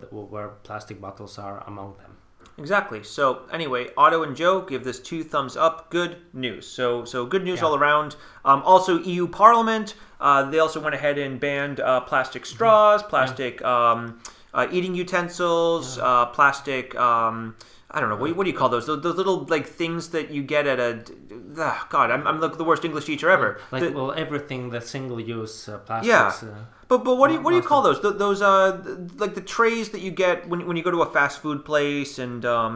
the, where plastic bottles are among them. Exactly. So anyway, Otto and Joe give this two thumbs up. Good news. So so good news yeah. all around. Um, also, E U Parliament, uh, they also went ahead and banned uh, plastic straws, plastic yeah. um, uh, eating utensils, yeah. uh, plastic... Um, I don't know, what, what do you call those? Those, those little, like, things that you get at a... Oh, God, I'm, I'm the, the worst English teacher ever. Like, the, well, everything, the single-use uh, plastics. Yeah, uh, but but what do you, what do you call those? Th- those, uh, like, the trays that you get when when you go to a fast food place and... um.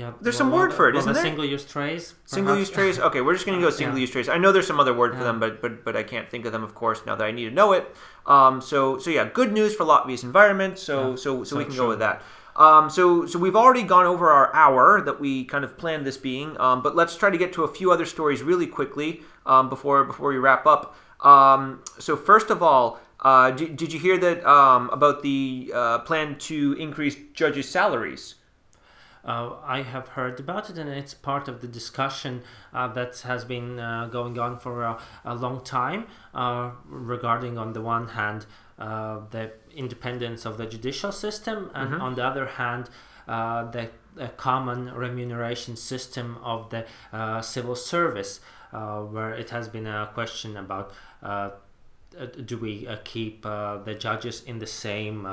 Yeah, there's well, some word well, for it, well, isn't the there? Single-use trays. Perhaps? Single-use trays. Okay, we're just going to go single-use yeah. trays. I know there's some other word yeah. for them, but but but I can't think of them, of course, now that I need to know it. Um. So so yeah, good news for Latvia's environment. So yeah. so so, so we can true. go with that. Um. So so we've already gone over our hour that we kind of planned this being. Um. But let's try to get to a few other stories really quickly. Um. Before before we wrap up. Um. So first of all. Uh. Did, did you hear that? Um. About the uh, plan to increase judges' salaries. Uh, I have heard about it, and it's part of the discussion uh, that has been uh, going on for a, a long time uh, regarding, on the one hand, uh, the independence of the judicial system, and mm-hmm. on the other hand, uh, the, the common remuneration system of the uh, civil service, uh, where it has been a question about uh, do we uh, keep uh, the judges in the same uh,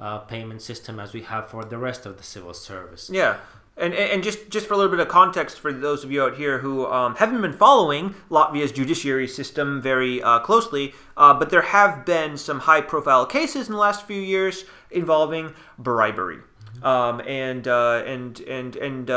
uh, payment system as we have for the rest of the civil service? Yeah. And and just, just for a little bit of context for those of you out here who um, haven't been following Latvia's judiciary system very uh, closely, uh, but there have been some high-profile cases in the last few years involving bribery. Um, and, uh, and and and and uh,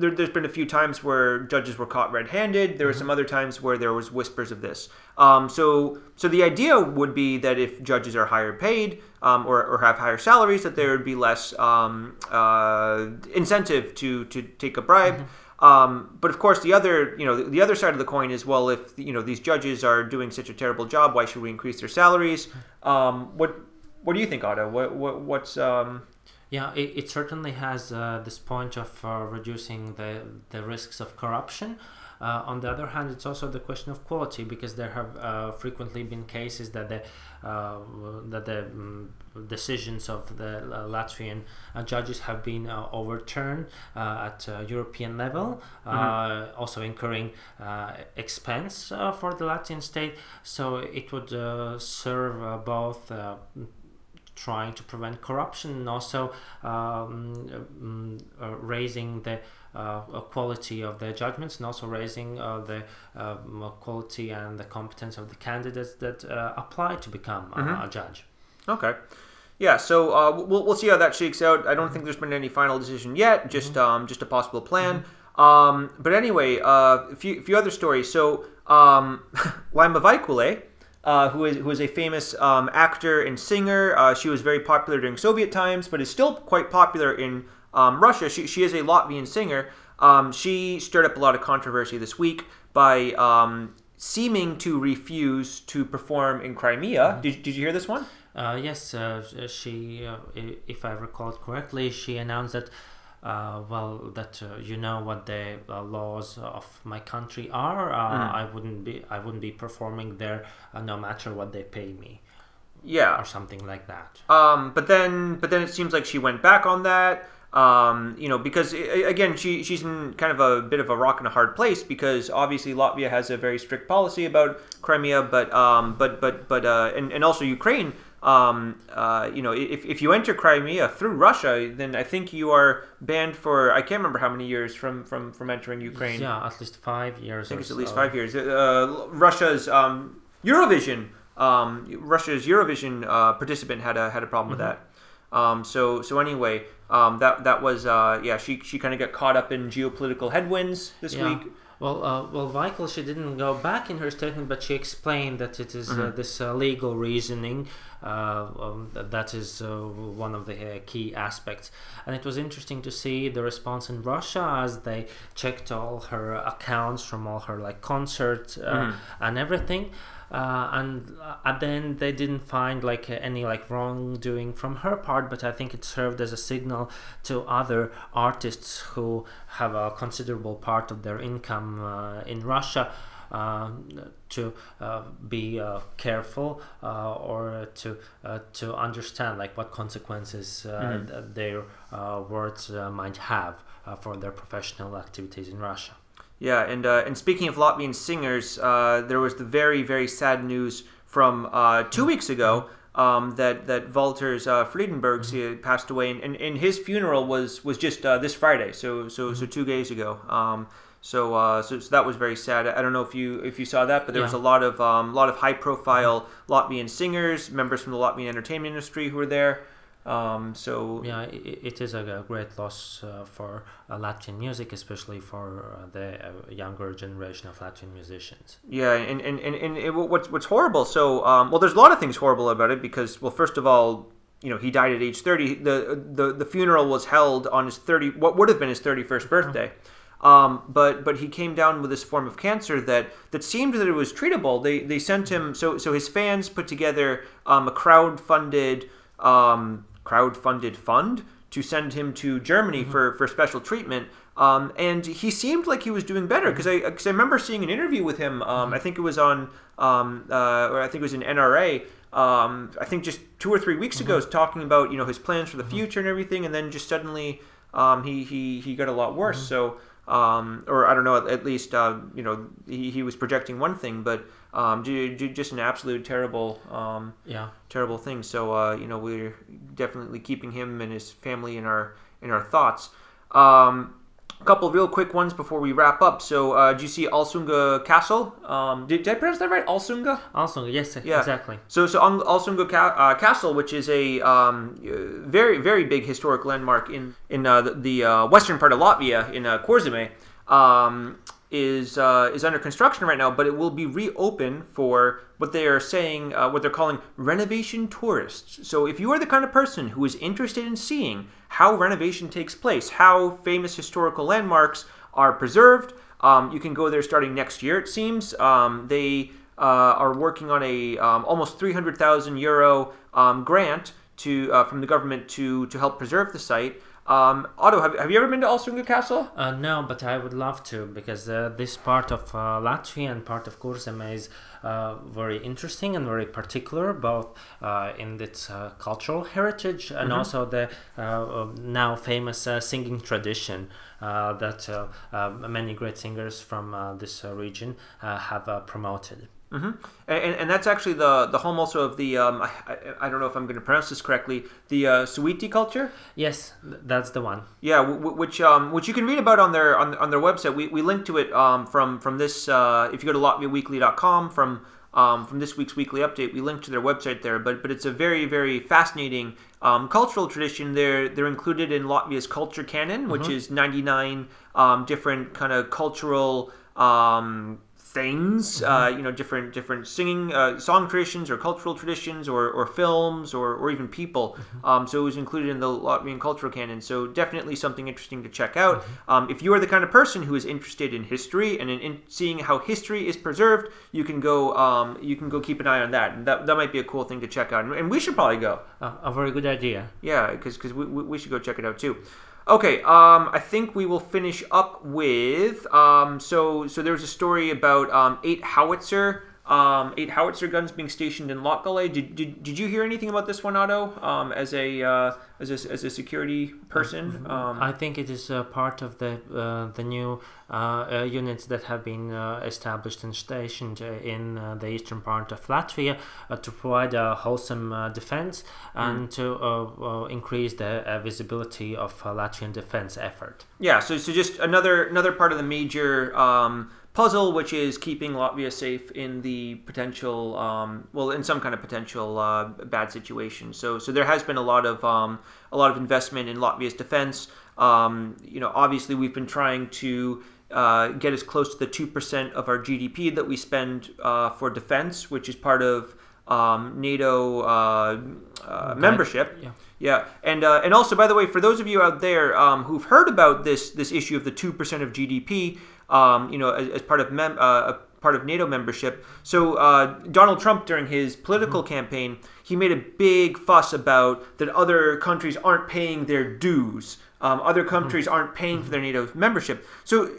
there, there's been a few times where judges were caught red-handed. There were mm-hmm. some other times where there was whispers of this. Um, so so the idea would be that if judges are higher paid um, or, or have higher salaries, that there would be less um, uh, incentive to, to take a bribe. Mm-hmm. Um, but of course, the other you know the, the other side of the coin is, well, if you know these judges are doing such a terrible job, why should we increase their salaries? Um, what what do you think, Otto? What what what's um, Yeah, it, it certainly has uh, this point of uh, reducing the, the risks of corruption. Uh, on the other hand, it's also the question of quality, because there have uh, frequently been cases that the uh, that the um, decisions of the uh, Latvian uh, judges have been uh, overturned uh, at uh, European level, uh, mm-hmm. also incurring uh, expense uh, for the Latvian state. So it would uh, serve uh, both. Uh, trying to prevent corruption and also um, uh, raising the uh, quality of their judgments, and also raising uh, the uh, quality and the competence of the candidates that uh, apply to become uh, mm-hmm. a judge. Okay. Yeah, so uh, we'll we'll see how that shakes out. I don't think there's been any final decision yet, just mm-hmm. um, just a possible plan. Mm-hmm. Um, but anyway, uh, a few, a few other stories. So um, Laima Vaikule, uh, who is who is a famous um, actor and singer, uh, she was very popular during Soviet times, but is still quite popular in um, Russia. She she is a Latvian singer. Um, she stirred up a lot of controversy this week by um, seeming to refuse to perform in Crimea. Mm-hmm. Did did you hear this one? Uh, yes, uh, she, uh, if I recall correctly, she announced that, uh, well, that uh, you know what the uh, laws of my country are. Uh, mm. I wouldn't be, I wouldn't be performing there, uh, no matter what they pay me. Yeah, or something like that. Um, but then, but then it seems like she went back on that. Um, you know, because again, she she's in kind of a bit of a rock and a hard place because obviously Latvia has a very strict policy about Crimea, but um, but but but uh, and and also Ukraine. Um, uh, you know, if if you enter Crimea through Russia, then I think you are banned for I can't remember how many years from, from, from entering Ukraine. Yeah, at least five years. I think or it's at so. least five years. Uh, Russia's um, Eurovision, um, Russia's Eurovision uh, participant had a had a problem mm-hmm. with that. Um, so so anyway, um, that that was uh, yeah. She she kind of got caught up in geopolitical headwinds this yeah. week. Well, uh, well, Vaikule, she didn't go back in her statement, but she explained that it is mm-hmm. uh, this uh, legal reasoning uh, um, that, that is uh, one of the uh, key aspects. And it was interesting to see the response in Russia as they checked all her accounts from all her like concerts uh, mm-hmm. and everything. Uh, and at the end, they didn't find like any like wrongdoing from her part, but I think it served as a signal to other artists who have a considerable part of their income uh, in Russia uh, to uh, be uh, careful uh, or to uh, to understand like what consequences uh, mm. th- their uh, words uh, might have uh, for their professional activities in Russia. Yeah, and uh, and speaking of Latvian singers, uh, there was the very, very sad news from uh, two mm-hmm. weeks ago um, that that Valters uh, Friedenbergs mm-hmm. passed away, and, and, and his funeral was was just uh, this Friday, so so mm-hmm. so two days ago. Um, so, uh, so so that was very sad. I don't know if you if you saw that, but there yeah. was a lot of um, lot of high profile mm-hmm. Latvian singers, members from the Latvian entertainment industry who were there. Um, so yeah, it, it is a great loss uh, for uh, Latvian music, especially for uh, the uh, younger generation of Latvian musicians. Yeah, and and and, and it, what's what's horrible? So um, well, there's a lot of things horrible about it because well, first of all, you know, he died at age thirty. The the, the funeral was held on his thirty, what would have been his thirty-first birthday. Mm-hmm. Um, but but he came down with this form of cancer that, that seemed that it was treatable. They they sent him so so his fans put together um, a crowdfunded um. crowdfunded fund to send him to Germany mm-hmm. for, for special treatment. Um, and he seemed like he was doing better because I, cause I remember seeing an interview with him. Um, mm-hmm. I think it was on, um, uh, or I think it was in N R A. Um, I think just two or three weeks mm-hmm. ago, was talking about, you know, his plans for the mm-hmm. future and everything. And then just suddenly um, he, he, he got a lot worse. Mm-hmm. So, um, or I don't know, at, at least, uh, you know, he, he was projecting one thing, but Um, do, do just an absolute terrible, um, yeah, terrible thing. So uh, you know, we're definitely keeping him and his family in our in our thoughts. Um, a couple of real quick ones before we wrap up. So uh, do you see Alsunga Castle? Um, did, did I pronounce that right? Alsunga. Alsunga, yes, yeah. exactly. So so Alsunga Ca- uh, Castle, which is a um, very very big historic landmark in in uh, the, the uh, western part of Latvia in uh, Kurzeme. Um, is uh, is under construction right now, but it will be reopened for what they are saying, uh, what they're calling renovation tourists. So if you are the kind of person who is interested in seeing how renovation takes place, how famous historical landmarks are preserved, um, you can go there starting next year, it seems. Um, they uh, are working on a um, almost three hundred thousand euro um, grant to uh, from the government to to help preserve the site. Um, Otto, have, have you ever been to Alsunga Castle? Uh, no, but I would love to because uh, this part of uh, Latvia and part of Kurzeme is uh, very interesting and very particular, both uh, in its uh, cultural heritage and mm-hmm. also the uh, now famous uh, singing tradition uh, that uh, uh, many great singers from uh, this uh, region uh, have uh, promoted. Mm-hmm. And, and that's actually the the home also of the um, I, I don't know if I'm going to pronounce this correctly, the uh, Suiti culture. Yes, that's the one. Yeah, w- w- which um, which you can read about on their on, on their website. We we link to it um, from from this uh, if you go to latvia weekly dot com from um, from this week's weekly update. We link to their website there, but but it's a very very fascinating um, cultural tradition. They're they're included in Latvia's culture canon, which mm-hmm. is ninety-nine um, different kind of cultural. Um, things, uh, you know, different different singing, uh, song traditions or cultural traditions or, or films or, or even people. Um, so it was included in the Latvian cultural canon. So definitely something interesting to check out. Um, if you are the kind of person who is interested in history and in, in seeing how history is preserved, you can go um, you can go keep an eye on that. And that, that might be a cool thing to check out. And we should probably go. Uh, a very good idea. Yeah, because we, we should go check it out too. Okay, um, I think we will finish up with, um, so so there was a story about um, eight howitzer um, eight howitzer guns being stationed in Latgale. Did, did did you hear anything about this one, Otto? Um, as a uh, as a, as a security person, um, I think it is uh, part of the uh, the new uh, uh, units that have been uh, established and stationed uh, in uh, the eastern part of Latvia uh, to provide a wholesome uh, defense mm. and to uh, uh, increase the uh, visibility of uh, Latvian defense effort. Yeah, so so just another another part of the major. Um, puzzle, which is keeping Latvia safe in the potential, um, well, in some kind of potential uh, bad situation. So, so there has been a lot of um, a lot of investment in Latvia's defense. Um, you know, obviously, we've been trying to uh, get as close to the two percent of our G D P that we spend uh, for defense, which is part of um, NATO uh, uh, membership. Yeah. Yeah, and uh, and also, by the way, for those of you out there um, who've heard about this this issue of the two percent of G D P. Um, you know, as, as part of mem- uh, part of NATO membership. So uh, Donald Trump, during his political mm-hmm. campaign, he made a big fuss about that other countries aren't paying their dues. Um, other countries mm-hmm. aren't paying mm-hmm. for their NATO membership. So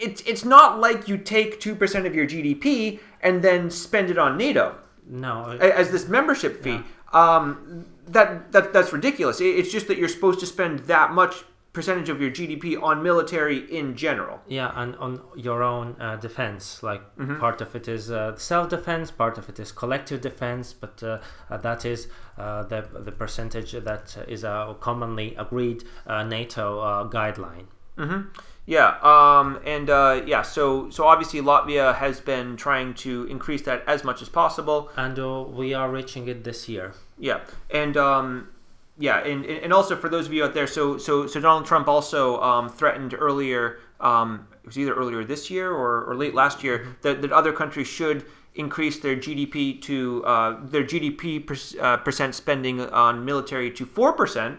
it's it's not like you take two percent of your G D P and then spend it on NATO. No, it, as this membership fee. Yeah. Um, that that that's ridiculous. It, it's just that you're supposed to spend that much. Percentage of your G D P on military in general. Yeah, and on your own uh, defense. Like mm-hmm. part of it is uh, self-defense, part of it is collective defense, but uh, uh, that is uh, the the percentage that is a commonly agreed uh, NATO uh, guideline. Mm-hmm. Yeah, um, and uh, yeah, so so obviously Latvia has been trying to increase that as much as possible. And uh, we are reaching it this year. Yeah, and... Um, Yeah, and and also for those of you out there, so so so Donald Trump also um, threatened earlier, um, it was either earlier this year or, or late last year, that, that other countries should increase their G D P to uh, their G D P per, uh, percent spending on military to four percent.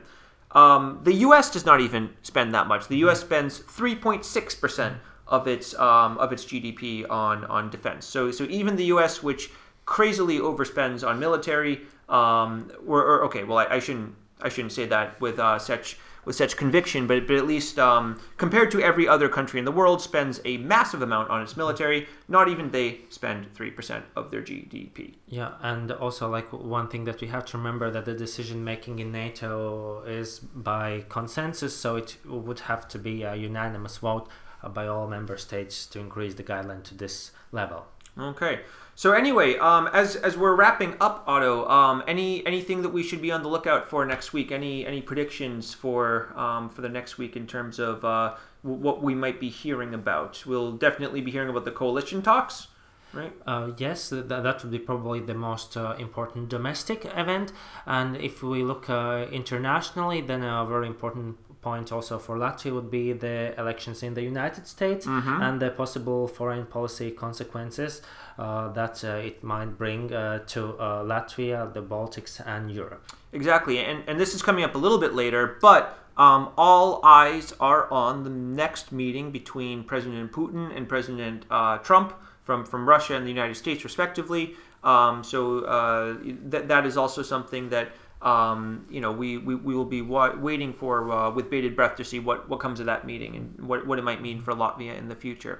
Um, the U S does not even spend that much. The U S spends three point six percent of its um, of its G D P on on defense. So so even the U S, which crazily overspends on military, um, or, or okay, well I, I shouldn't. I shouldn't say that with uh, such with such conviction, but but at least um, compared to every other country in the world, spends a massive amount on its military. Not even they spend three percent of their G D P. Yeah, and also like one thing that we have to remember that the decision making in NATO is by consensus, so it would have to be a unanimous vote by all member states to increase the guideline to this level. Okay. So anyway, um, as as we're wrapping up, Otto, um, any anything that we should be on the lookout for next week? Any any predictions for um, for the next week in terms of uh, w- what we might be hearing about? We'll definitely be hearing about the coalition talks, right? Uh, yes, th- that would be probably the most uh, important domestic event. And if we look uh, internationally, then a very important point also for Latvia would be the elections in the United States mm-hmm. and the possible foreign policy consequences uh, that uh, it might bring uh, to uh, Latvia, the Baltics and Europe. Exactly, and, and this is coming up a little bit later, but um, all eyes are on the next meeting between President Putin and President uh, Trump from, from Russia and the United States respectively. Um, so uh, th- that is also something that Um, you know, we, we, we will be wa- waiting for uh, with bated breath to see what, what comes of that meeting and what, what it might mean for Latvia in the future.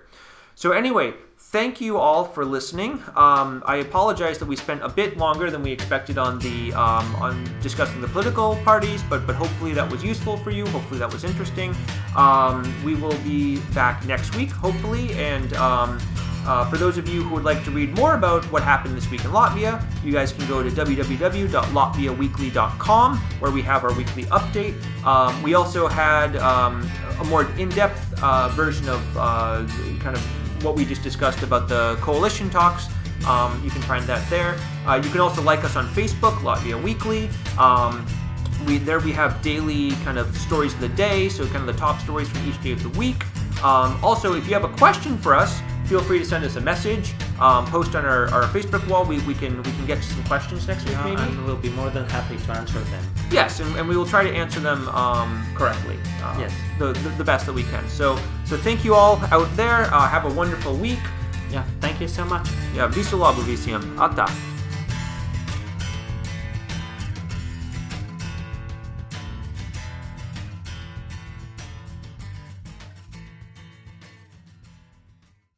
So anyway, thank you all for listening. Um, I apologize that we spent a bit longer than we expected on the um, on discussing the political parties, but but hopefully that was useful for you. Hopefully that was interesting. Um, we will be back next week, hopefully, and. Um, Uh, for those of you who would like to read more about what happened this week in Latvia, you guys can go to w w w dot latvia weekly dot com, where we have our weekly update. Um, we also had um, a more in-depth uh, version of uh, kind of what we just discussed about the coalition talks. Um, you can find that there. Uh, you can also like us on Facebook, Latvia Weekly. Um, we, there we have daily kind of stories of the day, so kind of the top stories from each day of the week. Um, also, if you have a question for us, feel free to send us a message. Um, post on our, our Facebook wall. We, we can we can get some questions next yeah, week, maybe. And we'll be more than happy to answer them. Yes, and, and we will try to answer them um, correctly. Uh, yes, the, the the best that we can. So so thank you all out there. Uh, have a wonderful week. Yeah, thank you so much. Yeah, visu labu visiem. Atā.